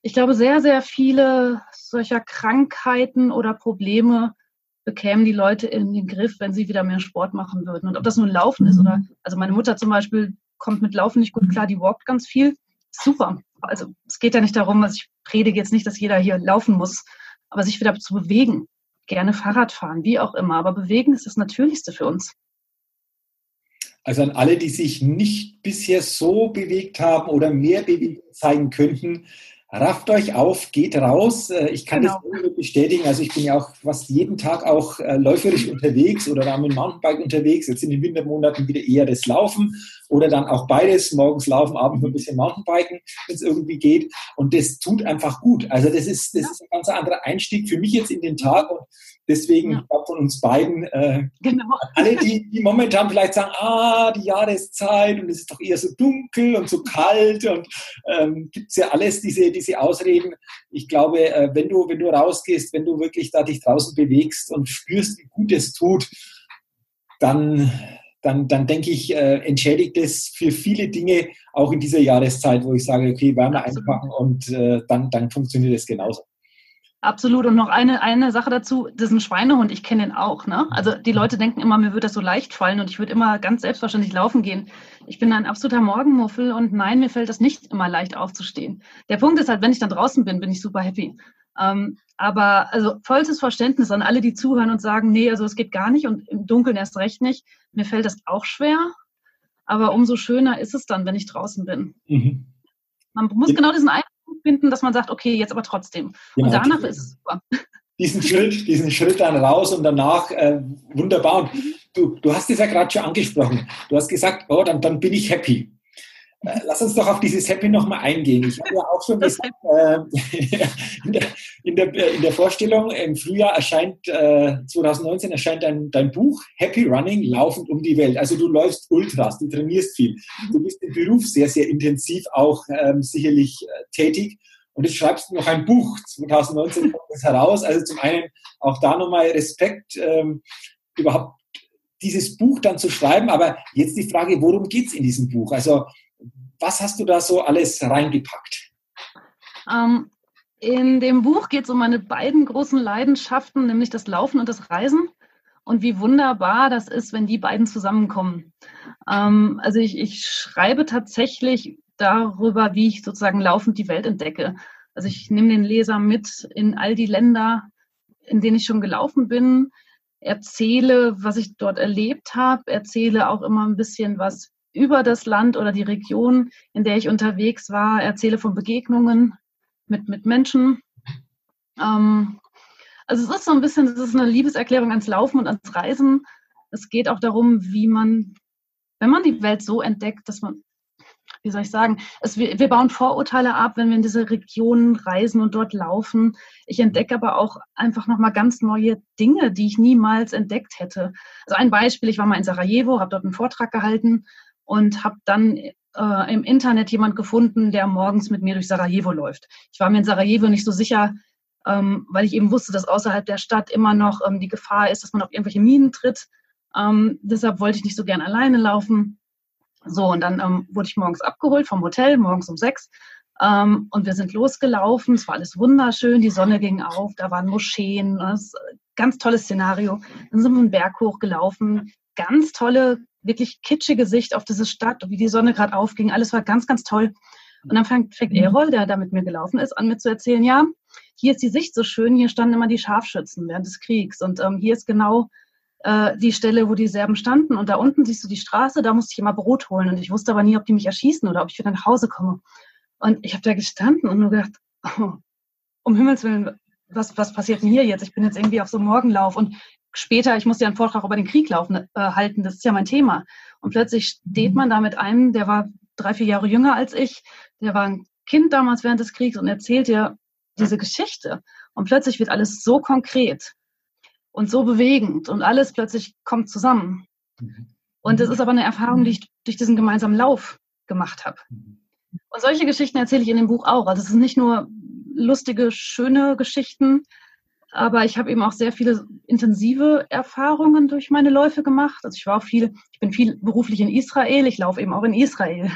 Ich glaube, sehr, sehr viele solcher Krankheiten oder Probleme bekämen die Leute in den Griff, wenn sie wieder mehr Sport machen würden. Und ob das nun Laufen ist oder, also meine Mutter zum Beispiel kommt mit Laufen nicht gut klar, die walkt ganz viel. Super. Also es geht ja nicht darum, was ich predige jetzt nicht, dass jeder hier laufen muss, aber sich wieder zu bewegen. Gerne Fahrrad fahren, wie auch immer. Aber bewegen ist das Natürlichste für uns. Also an alle, die sich nicht bisher so bewegt haben oder mehr Bewegung zeigen könnten, rafft euch auf, geht raus. Ich kann genau. das nur bestätigen. Also ich bin ja auch fast jeden Tag auch läuferisch unterwegs oder da mit dem Mountainbike unterwegs. Jetzt in den Wintermonaten wieder eher das Laufen oder dann auch beides. Morgens laufen, abends ein bisschen Mountainbiken, wenn es irgendwie geht. Und das tut einfach gut. Also das ist, das ja. ist ein ganz anderer Einstieg für mich jetzt in den Tag. Und deswegen, ja. ich glaube, von uns beiden, äh, genau. alle, die, die momentan vielleicht sagen, ah, die Jahreszeit und es ist doch eher so dunkel und so kalt und ähm, gibt es ja alles, diese, diese Ausreden. Ich glaube, äh, wenn du, wenn du rausgehst, wenn du wirklich da dich draußen bewegst und spürst, wie gut es tut, dann, dann, dann denke ich, äh, entschädigt es für viele Dinge, auch in dieser Jahreszeit, wo ich sage, okay, Wärme einpacken und äh, dann, dann funktioniert es genauso. Absolut. Und noch eine, eine Sache dazu, das ist ein Schweinehund, ich kenne den auch. Ne? Also die Leute denken immer, mir würde das so leicht fallen und ich würde immer ganz selbstverständlich laufen gehen. Ich bin ein absoluter Morgenmuffel und nein, mir fällt das nicht immer leicht aufzustehen. Der Punkt ist halt, wenn ich dann draußen bin, bin ich super happy. Ähm, aber also vollstes Verständnis an alle, die zuhören und sagen, nee, also es geht gar nicht und im Dunkeln erst recht nicht. Mir fällt das auch schwer, aber umso schöner ist es dann, wenn ich draußen bin. Mhm. Man muss ja. genau diesen einen finden, dass man sagt, okay, jetzt aber trotzdem. Genau. Und danach ist es super. Diesen Schritt, diesen Schritt dann raus und danach äh, wunderbar. Und du, du hast es ja gerade schon angesprochen. Du hast gesagt, oh, dann, dann bin ich happy. Äh, lass uns doch auf dieses Happy nochmal eingehen. Ich habe ja auch schon gesagt, äh, in, der, in, der, in der Vorstellung, im Frühjahr erscheint, äh, zwanzig neunzehn erscheint dein, dein Buch Happy Running, laufend um die Welt. Also du läufst Ultras, du trainierst viel. Du bist im Beruf sehr, sehr intensiv auch ähm, sicherlich äh, tätig. Und jetzt schreibst du noch ein Buch, zwanzig neunzehn kommt es heraus. Also zum einen auch da nochmal Respekt, ähm, überhaupt dieses Buch dann zu schreiben. Aber jetzt die Frage, worum geht es in diesem Buch? Also was hast du da so alles reingepackt? Ähm, in dem Buch geht es um meine beiden großen Leidenschaften, nämlich das Laufen und das Reisen. Und wie wunderbar das ist, wenn die beiden zusammenkommen. Ähm, also ich, ich schreibe tatsächlich darüber, wie ich sozusagen laufend die Welt entdecke. Also ich nehme den Leser mit in all die Länder, in denen ich schon gelaufen bin, erzähle, was ich dort erlebt habe, erzähle auch immer ein bisschen was über das Land oder die Region, in der ich unterwegs war, erzähle von Begegnungen mit, mit Menschen. Ähm, also es ist so ein bisschen, es ist eine Liebeserklärung ans Laufen und ans Reisen. Es geht auch darum, wie man, wenn man die Welt so entdeckt, dass man, wie soll ich sagen, es, wir, wir bauen Vorurteile ab, wenn wir in diese Regionen reisen und dort laufen. Ich entdecke aber auch einfach nochmal ganz neue Dinge, die ich niemals entdeckt hätte. Also ein Beispiel, ich war mal in Sarajevo, habe dort einen Vortrag gehalten, und habe dann äh, im Internet jemand gefunden, der morgens mit mir durch Sarajevo läuft. Ich war mir in Sarajevo nicht so sicher, ähm, weil ich eben wusste, dass außerhalb der Stadt immer noch ähm, die Gefahr ist, dass man auf irgendwelche Minen tritt. Ähm, deshalb wollte ich nicht so gern alleine laufen. So, und dann ähm, wurde ich morgens abgeholt vom Hotel, morgens um sechs. Ähm, und wir sind losgelaufen. Es war alles wunderschön. Die Sonne ging auf. Da waren Moscheen. Das ganz tolles Szenario. Dann sind wir einen Berg hochgelaufen. Ganz tolle, wirklich kitschige Sicht auf diese Stadt, wie die Sonne gerade aufging. Alles war ganz, ganz toll. Und dann fängt, fängt Erol, der da mit mir gelaufen ist, an mir zu erzählen, ja, hier ist die Sicht so schön, hier standen immer die Scharfschützen während des Kriegs. Und ähm, hier ist genau äh, die Stelle, wo die Serben standen. Und da unten siehst du die Straße, da musste ich immer Brot holen. Und ich wusste aber nie, ob die mich erschießen oder ob ich wieder nach Hause komme. Und ich habe da gestanden und nur gedacht, oh, um Himmels Willen, was, was passiert denn hier jetzt? Ich bin jetzt irgendwie auf so einem Morgenlauf und später, ich muss ja einen Vortrag über den Krieg laufen, äh, halten, das ist ja mein Thema. Und plötzlich steht man da mit einem, der war drei, vier Jahre jünger als ich, der war ein Kind damals während des Kriegs und erzählt dir diese Geschichte. Und plötzlich wird alles so konkret und so bewegend und alles plötzlich kommt zusammen. Und das ist aber eine Erfahrung, die ich durch diesen gemeinsamen Lauf gemacht habe. Und solche Geschichten erzähle ich in dem Buch auch. Also es ist nicht nur lustige, schöne Geschichten, aber ich habe eben auch sehr viele intensive Erfahrungen durch meine Läufe gemacht. Also ich war auch viel, ich bin viel beruflich in Israel, ich laufe eben auch in Israel.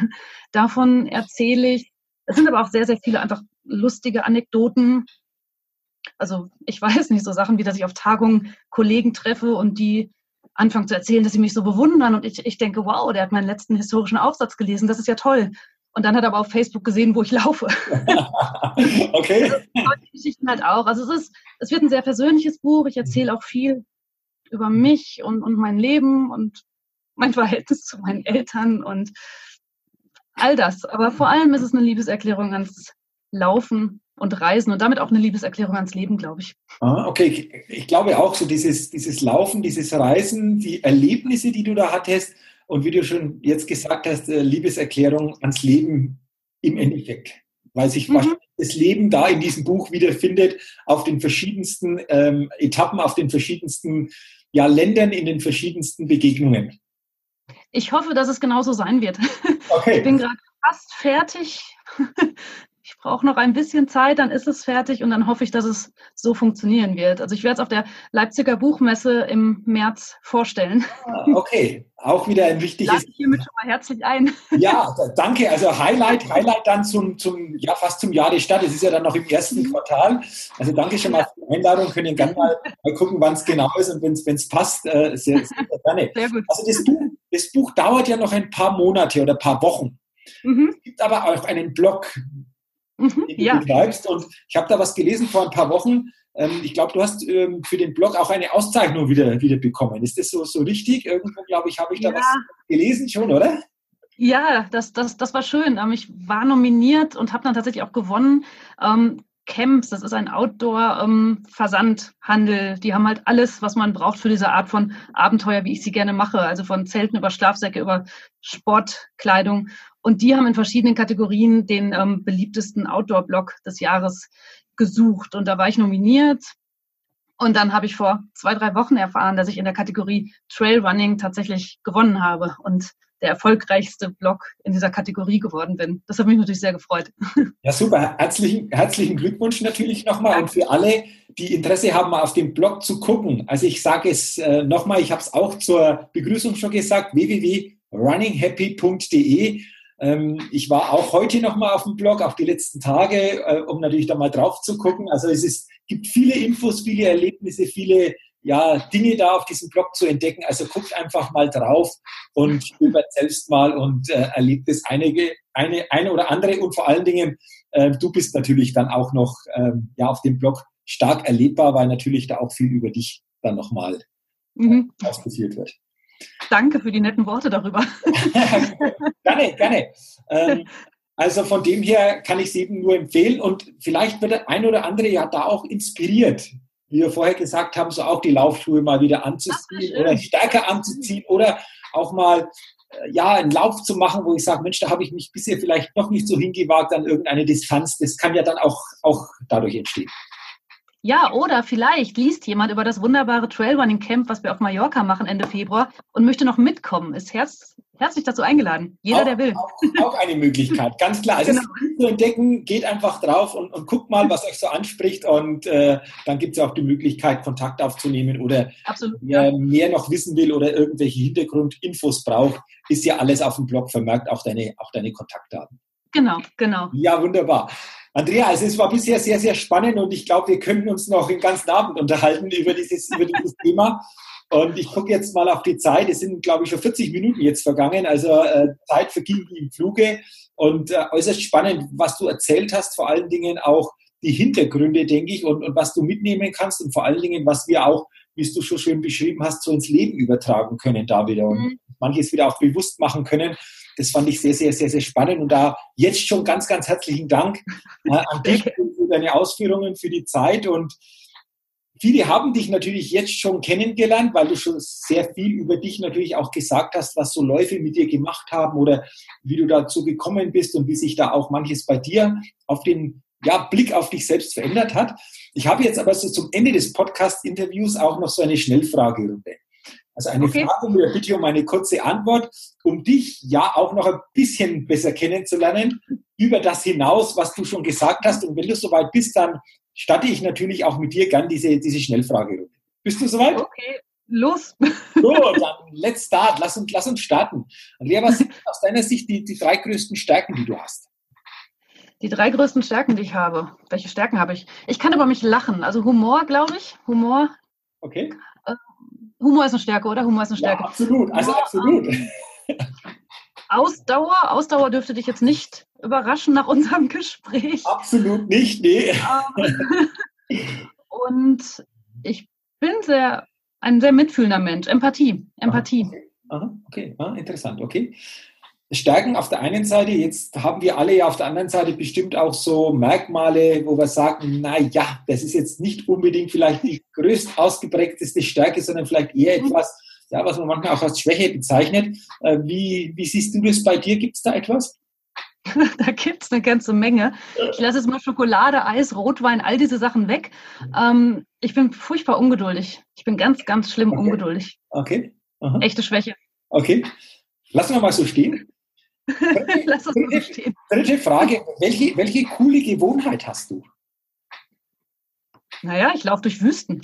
Davon erzähle ich. Es sind aber auch sehr, sehr viele einfach lustige Anekdoten. Also ich weiß nicht, so Sachen wie, dass ich auf Tagungen Kollegen treffe und die anfangen zu erzählen, dass sie mich so bewundern. Und ich, ich denke, wow, der hat meinen letzten historischen Aufsatz gelesen, das ist ja toll. Und dann hat er aber auf Facebook gesehen, wo ich laufe. Okay. Solche Geschichten halt auch. Also es ist, es wird ein sehr persönliches Buch. Ich erzähle auch viel über mich und, und mein Leben und mein Verhältnis zu meinen Eltern und all das. Aber vor allem ist es eine Liebeserklärung ans Laufen und Reisen und damit auch eine Liebeserklärung ans Leben, glaube ich. Ah, okay, ich, ich glaube auch so dieses, dieses Laufen, dieses Reisen, die Erlebnisse, die du da hattest. Und wie du schon jetzt gesagt hast, Liebeserklärung ans Leben im Endeffekt. Weil sich mhm. das Leben da in diesem Buch wiederfindet, auf den verschiedensten ähm, Etappen, auf den verschiedensten ja, Ländern, in den verschiedensten Begegnungen. Ich hoffe, dass es genauso sein wird. Okay. Ich bin gerade fast fertig. Ich brauche noch ein bisschen Zeit, dann ist es fertig und dann hoffe ich, dass es so funktionieren wird. Also ich werde es auf der Leipziger Buchmesse im März vorstellen. Okay, auch wieder ein wichtiges... Lade ich hiermit schon mal herzlich ein. Ja, danke. Also Highlight, Highlight dann zum, zum ja, fast zum Jahr der Stadt. Es ist ja dann noch im ersten Quartal. Also danke schon mal ja. für die Einladung. Können wir gerne mal, mal gucken, wann es genau ist und wenn es passt. Äh, sehr, sehr gerne. Sehr gut. Also das Buch, das Buch dauert ja noch ein paar Monate oder ein paar Wochen. Mhm. Es gibt aber auch einen Blog, Mhm, ja. Und ich habe da was gelesen vor ein paar Wochen. Ich glaube, du hast für den Blog auch eine Auszeichnung wieder, wieder bekommen. Ist das so, so richtig? Irgendwo, glaube ich, habe ich da ja. was gelesen schon, oder? Ja, das, das, das war schön. Ich war nominiert und habe dann tatsächlich auch gewonnen. Ähm, Camps, das ist ein Outdoor-Versandhandel. Die haben halt alles, was man braucht für diese Art von Abenteuer, wie ich sie gerne mache. Also von Zelten über Schlafsäcke, über Sportkleidung. Und die haben in verschiedenen Kategorien den ähm, beliebtesten Outdoor-Blog des Jahres gesucht. Und da war ich nominiert. Und dann habe ich vor zwei, drei Wochen erfahren, dass ich in der Kategorie Trailrunning tatsächlich gewonnen habe und der erfolgreichste Blog in dieser Kategorie geworden bin. Das hat mich natürlich sehr gefreut. Ja, super. Herzlichen, herzlichen Glückwunsch natürlich nochmal. Und für alle, die Interesse haben, mal auf den Blog zu gucken. Also ich sage es äh, nochmal, ich habe es auch zur Begrüßung schon gesagt, w w w punkt running happy punkt d e. Ich war auch heute nochmal auf dem Blog, auch die letzten Tage, um natürlich da mal drauf zu gucken. Also es ist, gibt viele Infos, viele Erlebnisse, viele ja, Dinge da auf diesem Blog zu entdecken. Also guckt einfach mal drauf und stöbert selbst mal und äh, erlebt es einige, eine, eine oder andere. Und vor allen Dingen, äh, du bist natürlich dann auch noch ähm, ja, auf dem Blog stark erlebbar, weil natürlich da auch viel über dich dann nochmal äh, mhm. ausgeführt wird. Danke für die netten Worte darüber. Gerne, gerne. Ähm, also von dem her kann ich es eben nur empfehlen und vielleicht wird der ein oder andere ja da auch inspiriert, wie wir vorher gesagt haben, so auch die Laufschuhe mal wieder anzuziehen Ach, oder stärker anzuziehen oder auch mal ja, einen Lauf zu machen, wo ich sage, Mensch, da habe ich mich bisher vielleicht noch nicht so hingewagt an irgendeine Distanz. Das kann ja dann auch, auch dadurch entstehen. Ja, oder vielleicht liest jemand über das wunderbare Trailrunning-Camp, was wir auf Mallorca machen Ende Februar und möchte noch mitkommen. Ist herz, herzlich dazu eingeladen. Jeder, auch, der will. Auch, auch eine Möglichkeit, ganz klar. Also genau. Es ist zu entdecken, geht einfach drauf und, und guckt mal, was euch so anspricht. Und äh, dann gibt es ja auch die Möglichkeit, Kontakt aufzunehmen oder Absolut, wer ja. mehr noch wissen will oder irgendwelche Hintergrundinfos braucht, ist ja alles auf dem Blog vermerkt, auch deine, auch deine Kontaktdaten. Genau, genau. Ja, wunderbar. Andrea, also es war bisher sehr, sehr spannend und ich glaube, wir können uns noch den ganzen Abend unterhalten über dieses, über dieses Thema. Und ich gucke jetzt mal auf die Zeit. Es sind, glaube ich, schon vierzig Minuten jetzt vergangen. Also äh, Zeit verging wie im Fluge und äh, äußerst spannend, was du erzählt hast. Vor allen Dingen auch die Hintergründe, denke ich, und, und was du mitnehmen kannst und vor allen Dingen, was wir auch, wie du schon schön beschrieben hast, so ins Leben übertragen können da wieder und mhm. manches wieder auch bewusst machen können. Das fand ich sehr, sehr, sehr, sehr spannend und da jetzt schon ganz, ganz herzlichen Dank äh, an dich für deine Ausführungen, für die Zeit und viele haben dich natürlich jetzt schon kennengelernt, weil du schon sehr viel über dich natürlich auch gesagt hast, was so Läufe mit dir gemacht haben oder wie du dazu gekommen bist und wie sich da auch manches bei dir auf den ja, Blick auf dich selbst verändert hat. Ich habe jetzt aber so zum Ende des Podcast-Interviews auch noch so eine Schnellfragerunde. Also eine okay. Frage mit der Bitte um eine kurze Antwort, um dich ja auch noch ein bisschen besser kennenzulernen, über das hinaus, was du schon gesagt hast. Und wenn du soweit bist, dann starte ich natürlich auch mit dir gern diese, diese Schnellfragerunde. Bist du soweit? Okay, los. So, dann let's start. Lass uns, lass uns starten. Andrea, was sind aus deiner Sicht die, die drei größten Stärken, die du hast? Die drei größten Stärken, die ich habe. Welche Stärken habe ich? Ich kann über mich lachen. Also Humor, glaube ich. Humor. Okay. Äh, Humor ist eine Stärke, oder? Humor ist eine Stärke. Ja, absolut, also absolut. Ausdauer, Ausdauer dürfte dich jetzt nicht überraschen nach unserem Gespräch. Absolut nicht, nee. Und ich bin sehr, ein sehr mitfühlender Mensch. Empathie, Empathie. Aha, okay, Aha, okay. Ah, interessant, okay. Stärken auf der einen Seite, jetzt haben wir alle ja auf der anderen Seite bestimmt auch so Merkmale, wo wir sagen, naja, das ist jetzt nicht unbedingt vielleicht die größt ausgeprägteste Stärke, sondern vielleicht eher etwas, ja, was man manchmal auch als Schwäche bezeichnet. Wie, wie siehst du das bei dir? Gibt es da etwas? Da gibt es eine ganze Menge. Ich lasse jetzt mal Schokolade, Eis, Rotwein, all diese Sachen weg. Ähm, ich bin furchtbar ungeduldig. Ich bin ganz, ganz schlimm okay. ungeduldig. Okay. Aha. Echte Schwäche. Okay. Lassen wir mal so stehen. Dritte, Lass uns dritte, stehen. dritte Frage, welche, welche coole Gewohnheit hast du? Naja, ich laufe durch Wüsten.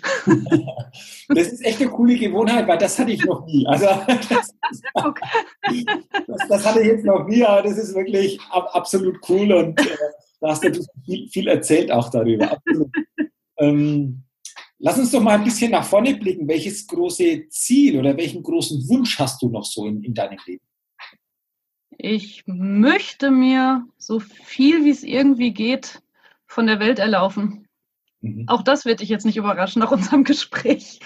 Das ist echt eine coole Gewohnheit, weil das hatte ich noch nie. Also das, okay. das, das hatte ich jetzt noch nie, aber das ist wirklich absolut cool und äh, da hast du viel, viel erzählt auch darüber. Ähm, lass uns doch mal ein bisschen nach vorne blicken. Welches große Ziel oder welchen großen Wunsch hast du noch so in, in deinem Leben? Ich möchte mir so viel, wie es irgendwie geht, von der Welt erlaufen. Mhm. Auch das wird dich jetzt nicht überraschen nach unserem Gespräch.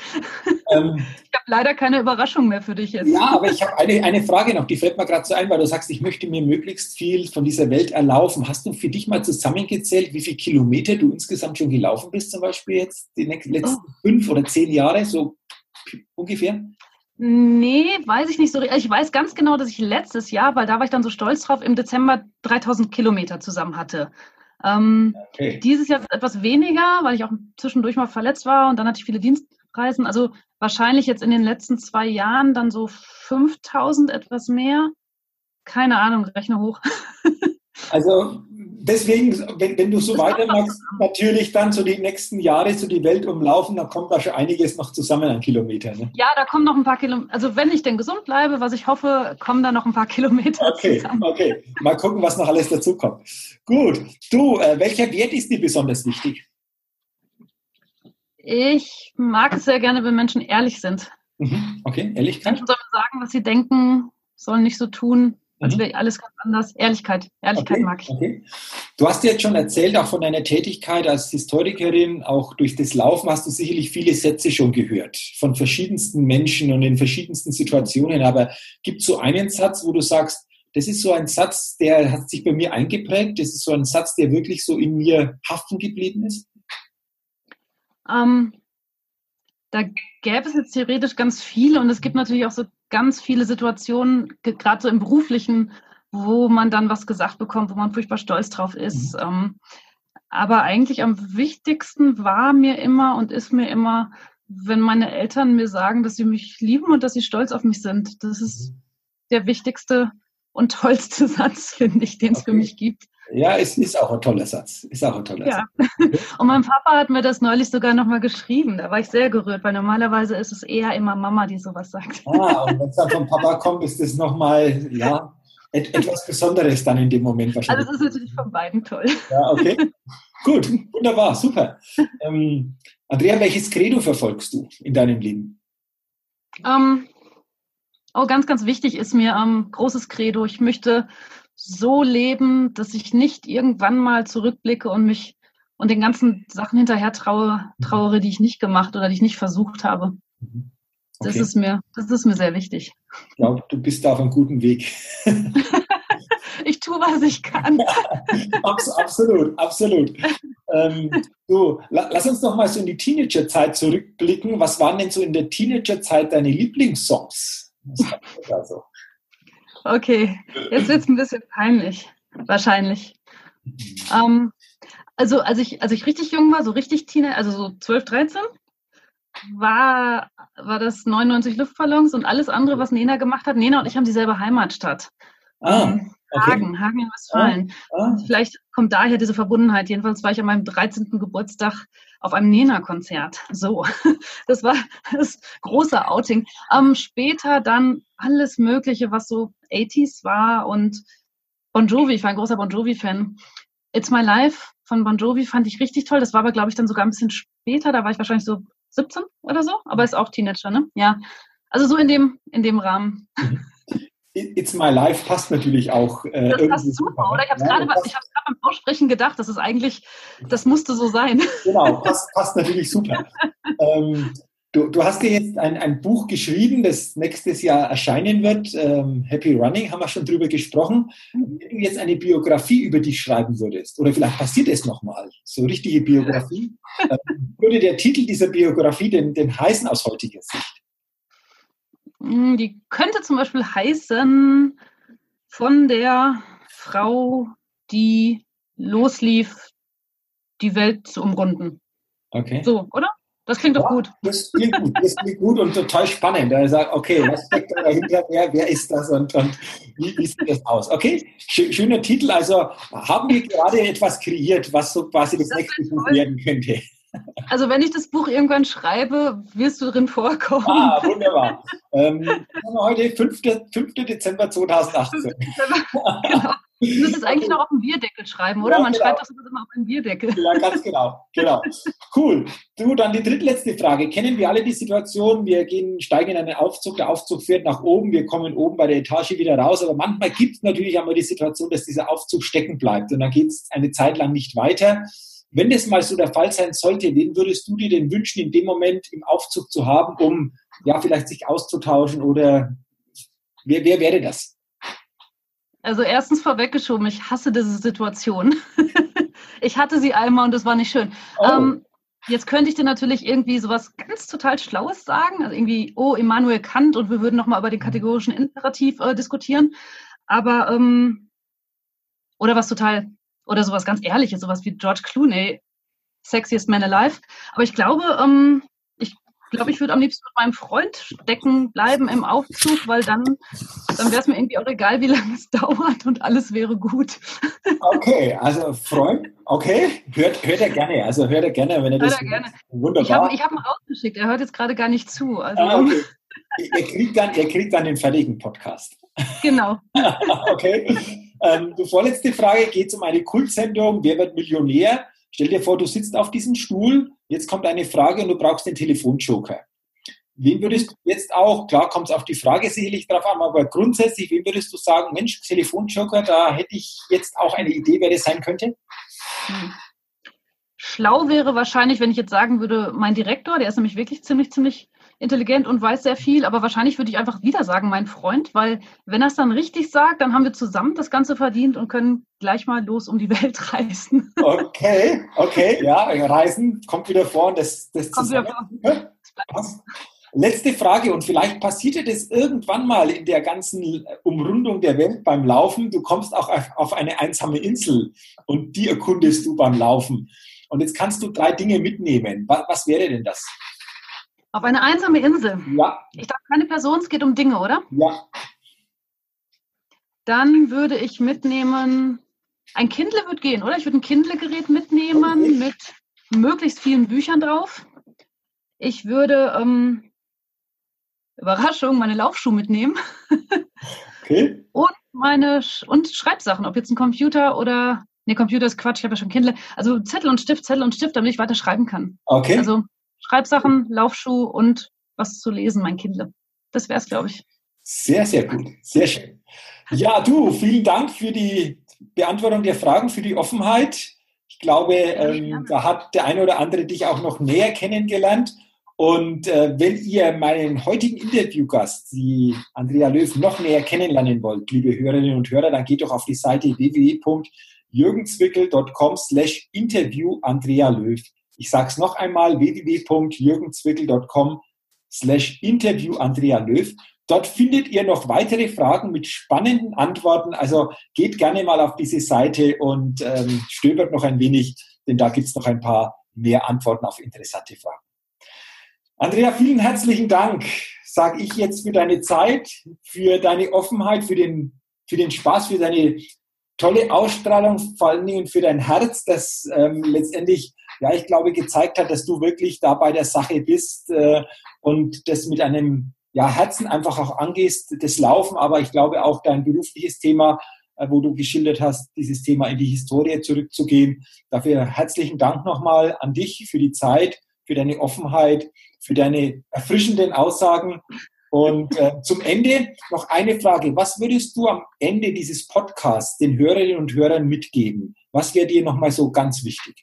Ähm, ich habe leider keine Überraschung mehr für dich jetzt. Ja, aber ich habe eine, eine Frage noch, die fällt mir gerade so ein, weil du sagst, ich möchte mir möglichst viel von dieser Welt erlaufen. Hast du für dich mal zusammengezählt, wie viele Kilometer du insgesamt schon gelaufen bist, zum Beispiel jetzt die nächsten, letzten oh. fünf oder zehn Jahre, so ungefähr? Nee, weiß ich nicht so richtig. Ich weiß ganz genau, dass ich letztes Jahr, weil da war ich dann so stolz drauf, im Dezember dreitausend Kilometer zusammen hatte. Ähm, okay. Dieses Jahr etwas weniger, weil ich auch zwischendurch mal verletzt war und dann hatte ich viele Dienstreisen. Also wahrscheinlich jetzt in den letzten zwei Jahren dann so fünftausend, etwas mehr. Keine Ahnung, rechne hoch. Also deswegen, wenn, wenn du so weitermachst, natürlich dann so die nächsten Jahre so die Welt umlaufen, dann kommt da schon einiges noch zusammen an Kilometern. Ne? Ja, da kommen noch ein paar Kilometer. Also wenn ich denn gesund bleibe, was ich hoffe, kommen da noch ein paar Kilometer okay, zusammen. Okay, mal gucken, was noch alles dazu kommt. Gut, du, äh, welcher Wert ist dir besonders wichtig? Ich mag es sehr gerne, wenn Menschen ehrlich sind. Mhm. Okay, Ehrlichkeit? Menschen sollen sagen, was sie denken, sollen nicht so tun. Also alles ganz anders. Ehrlichkeit. Ehrlichkeit okay, mag ich. Okay. Du hast ja jetzt schon erzählt, auch von deiner Tätigkeit als Historikerin, auch durch das Laufen hast du sicherlich viele Sätze schon gehört, von verschiedensten Menschen und in verschiedensten Situationen. Aber gibt es so einen Satz, wo du sagst, das ist so ein Satz, der hat sich bei mir eingeprägt, das ist so ein Satz, der wirklich so in mir haften geblieben ist? Ähm, da gäbe es jetzt theoretisch ganz viele und es gibt natürlich auch so ganz viele Situationen, gerade so im Beruflichen, wo man dann was gesagt bekommt, wo man furchtbar stolz drauf ist. Mhm. Aber eigentlich am wichtigsten war mir immer und ist mir immer, wenn meine Eltern mir sagen, dass sie mich lieben und dass sie stolz auf mich sind. Das ist der wichtigste und tollste Satz, finde ich, den es okay. für mich gibt. Ja, es ist auch ein toller Satz. Ist auch ein toller ja. Satz. Und mein Papa hat mir das neulich sogar nochmal geschrieben. Da war ich sehr gerührt, weil normalerweise ist es eher immer Mama, die sowas sagt. Ah, und wenn es dann vom Papa kommt, ist das nochmal ja, et- etwas Besonderes dann in dem Moment wahrscheinlich. Also das ist natürlich von beiden toll. Ja, okay. Gut, wunderbar, super. Ähm, Andrea, welches Credo verfolgst du in deinem Leben? Ähm, oh, ganz, ganz wichtig ist mir ähm, großes Credo. Ich möchte so leben, dass ich nicht irgendwann mal zurückblicke und mich und den ganzen Sachen hinterher traue, trauere, die ich nicht gemacht oder die ich nicht versucht habe. Okay. Das ist mir, das ist mir sehr wichtig. Ich glaube, du bist da auf einem guten Weg. Ich tue, was ich kann. Abs- absolut, absolut. Ähm, so, la- lass uns noch mal so in die Teenagerzeit zurückblicken. Was waren denn so in der Teenagerzeit deine Lieblingssongs? Also. Okay, jetzt wird es ein bisschen peinlich, wahrscheinlich. Ähm, also als ich, als ich richtig jung war, so richtig Teenager, also so zwölf, dreizehn, war, war das neunundneunzig Luftballons und alles andere, was Nena gemacht hat. Nena und ich haben dieselbe Heimatstadt. Ah, okay. Hagen, Hagen in Westfalen. Ah, ah. Vielleicht kommt daher diese Verbundenheit. Jedenfalls war ich an meinem dreizehnten Geburtstag auf einem Nena-Konzert. So, das war das große Outing. Ähm, später dann alles Mögliche, was so achtziger war, und Bon Jovi, ich war ein großer Bon Jovi-Fan. It's My Life von Bon Jovi fand ich richtig toll. Das war aber, glaube ich, dann sogar ein bisschen später. Da war ich wahrscheinlich so siebzehn oder so, aber ist auch Teenager, ne? Ja, also so in dem, in dem Rahmen. It's My Life passt natürlich auch. Äh, das passt super, super, oder? Ich habe es gerade beim Aussprechen gedacht, das ist eigentlich, das musste so sein. Genau, passt, passt natürlich super. ähm, du, du hast dir jetzt ein, ein Buch geschrieben, das nächstes Jahr erscheinen wird, ähm, Happy Running, haben wir schon drüber gesprochen. Wenn du jetzt eine Biografie über dich schreiben würdest, oder vielleicht passiert es nochmal, so richtige Biografie, ähm, würde der Titel dieser Biografie denn, denn heißen aus heutiger Sicht? Die könnte zum Beispiel heißen, von der Frau, die loslief, die Welt zu umrunden. Okay. So, oder? Das klingt ja, doch gut. Das klingt gut, das klingt gut und total spannend. Da sagt, okay, was steckt da dahinter? Wer, wer ist das und, und wie, wie sieht das aus? Okay, schöner Titel. Also haben wir gerade etwas kreiert, was so quasi das, das nächste Buch werden könnte. Also wenn ich das Buch irgendwann schreibe, wirst du drin vorkommen. Ah, wunderbar. ähm, heute fünfter Dezember zweitausendachtzehn. Genau. Du müsstest eigentlich noch auf den Bierdeckel schreiben, oder? Ja, man genau. schreibt das immer auf den Bierdeckel. Ja, ganz genau. genau. Cool. Du, dann die drittletzte Frage. Kennen wir alle die Situation, wir gehen, steigen in einen Aufzug, der Aufzug fährt nach oben, wir kommen oben bei der Etage wieder raus, aber manchmal gibt es natürlich einmal die Situation, dass dieser Aufzug stecken bleibt und dann geht es eine Zeit lang nicht weiter. Wenn das mal so der Fall sein sollte, wen würdest du dir denn wünschen, in dem Moment im Aufzug zu haben, um ja vielleicht sich auszutauschen, oder wer, wer wäre das? Also erstens vorweggeschoben, ich hasse diese Situation. Ich hatte sie einmal und das war nicht schön. Oh. Ähm, jetzt könnte ich dir natürlich irgendwie sowas ganz total Schlaues sagen, also irgendwie, oh, Immanuel Kant, und wir würden nochmal über den kategorischen Imperativ äh, diskutieren, aber ähm, oder was total... Oder sowas ganz Ehrliches, sowas wie George Clooney, Sexiest Man Alive. Aber ich glaube, ähm, ich glaube, ich würde am liebsten mit meinem Freund stecken bleiben im Aufzug, weil dann, dann wäre es mir irgendwie auch egal, wie lange es dauert, und alles wäre gut. Okay, also Freund, okay, hört, hört er gerne. Also hört er gerne, wenn er hört das... Er gerne. Wunderbar. Ich habe ich hab ihn rausgeschickt, er hört jetzt gerade gar nicht zu. Also, ah, okay. Er kriegt dann, er kriegt dann den fertigen Podcast. Genau. Okay. Ähm, die vorletzte Frage, geht es um eine Kultsendung, wer wird Millionär? Stell dir vor, du sitzt auf diesem Stuhl, jetzt kommt eine Frage und du brauchst den Telefonjoker. Wen würdest du jetzt auch, klar kommt es auf die Frage sicherlich drauf an, aber grundsätzlich, wen würdest du sagen, Mensch, Telefonjoker, da hätte ich jetzt auch eine Idee, wer das sein könnte? Hm. Schlau wäre wahrscheinlich, wenn ich jetzt sagen würde, mein Direktor, der ist nämlich wirklich ziemlich, ziemlich... intelligent und weiß sehr viel, aber wahrscheinlich würde ich einfach wieder sagen, mein Freund, weil wenn er es dann richtig sagt, dann haben wir zusammen das Ganze verdient und können gleich mal los um die Welt reisen. Okay, okay, ja, reisen kommt wieder vor und das, das zusammen. Letzte Frage, und vielleicht passiert dir das irgendwann mal in der ganzen Umrundung der Welt beim Laufen, du kommst auch auf eine einsame Insel und die erkundest du beim Laufen. Und jetzt kannst du drei Dinge mitnehmen. Was, was wäre denn das? Auf eine einsame Insel? Ja. Ich dachte, keine Person, es geht um Dinge, oder? Ja. Dann würde ich mitnehmen, ein Kindle wird gehen, oder? Ich würde ein Kindle-Gerät mitnehmen, okay, mit möglichst vielen Büchern drauf. Ich würde, ähm, Überraschung, meine Laufschuhe mitnehmen. Okay. Und meine Sch- und Schreibsachen, ob jetzt ein Computer oder, ne, Computer ist Quatsch, ich habe ja schon Kindle. Also Zettel und Stift, Zettel und Stift, damit ich weiter schreiben kann. Okay. Also Schreibsachen, Laufschuh und was zu lesen, mein Kindle. Das wäre es, glaube ich. Sehr, sehr gut. Sehr schön. Ja, du, vielen Dank für die Beantwortung der Fragen, für die Offenheit. Ich glaube, ähm, da hat der eine oder andere dich auch noch näher kennengelernt. Und äh, wenn ihr meinen heutigen Interviewgast, die Andrea Löw, noch näher kennenlernen wollt, liebe Hörerinnen und Hörer, dann geht doch auf die Seite www. jürgenzwickel dot com slash interview Andrea Löw. Ich sage es noch einmal, w w w punkt jürgenzwickel dot com slash interview Andrea Löw. Dort findet ihr noch weitere Fragen mit spannenden Antworten. Also geht gerne mal auf diese Seite und ähm, stöbert noch ein wenig, denn da gibt es noch ein paar mehr Antworten auf interessante Fragen. Andrea, vielen herzlichen Dank, sage ich jetzt, für deine Zeit, für deine Offenheit, für den, für den Spaß, für deine tolle Ausstrahlung, vor allen Dingen für dein Herz, das ähm, letztendlich, ja, ich glaube, gezeigt hat, dass du wirklich da bei der Sache bist äh, und das mit einem ja, Herzen einfach auch angehst, das Laufen, aber ich glaube auch dein berufliches Thema, äh, wo du geschildert hast, dieses Thema in die Historie zurückzugehen. Dafür herzlichen Dank nochmal an dich für die Zeit, für deine Offenheit, für deine erfrischenden Aussagen. Und äh, zum Ende noch eine Frage. Was würdest du am Ende dieses Podcasts den Hörerinnen und Hörern mitgeben? Was wäre dir nochmal so ganz wichtig?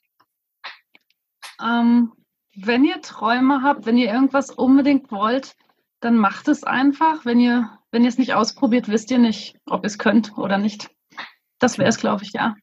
Ähm, wenn ihr Träume habt, wenn ihr irgendwas unbedingt wollt, dann macht es einfach. Wenn ihr, wenn ihr es nicht ausprobiert, wisst ihr nicht, ob ihr es könnt oder nicht. Das wäre es, glaube ich, ja.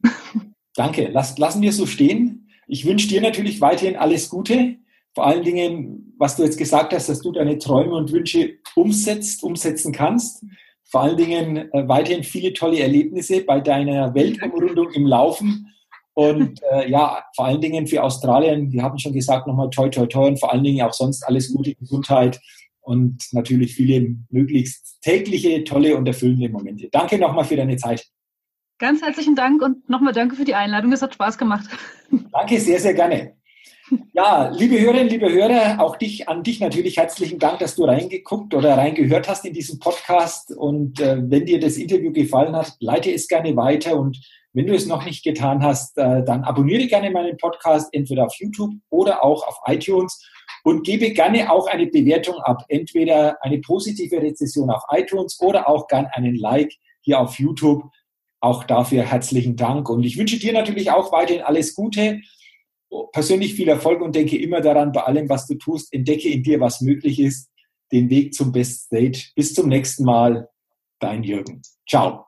Danke. Lass, lassen wir es so stehen. Ich wünsche dir natürlich weiterhin alles Gute. Vor allen Dingen, was du jetzt gesagt hast, dass du deine Träume und Wünsche umsetzt, umsetzen kannst. Vor allen Dingen äh, weiterhin viele tolle Erlebnisse bei deiner Weltumrundung im Laufen. Und äh, ja, vor allen Dingen für Australien, wir haben schon gesagt, nochmal toi, toi, toi. Und vor allen Dingen auch sonst alles Gute, Gesundheit und natürlich viele möglichst tägliche, tolle und erfüllende Momente. Danke nochmal für deine Zeit. Ganz herzlichen Dank und nochmal danke für die Einladung. Es hat Spaß gemacht. Danke, sehr, sehr gerne. Ja, liebe Hörerinnen, liebe Hörer, auch dich, an dich natürlich herzlichen Dank, dass du reingeguckt oder reingehört hast in diesen Podcast. Und äh, wenn dir das Interview gefallen hat, leite es gerne weiter. Und wenn du es noch nicht getan hast, äh, dann abonniere gerne meinen Podcast, entweder auf YouTube oder auch auf iTunes. Und gebe gerne auch eine Bewertung ab, entweder eine positive Rezension auf iTunes oder auch gerne einen Like hier auf YouTube. Auch dafür herzlichen Dank. Und ich wünsche dir natürlich auch weiterhin alles Gute. Persönlich viel Erfolg und denke immer daran, bei allem, was du tust, entdecke in dir, was möglich ist, den Weg zum Best Stage. Bis zum nächsten Mal, dein Jürgen. Ciao.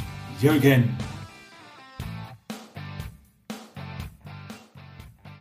Jürgen.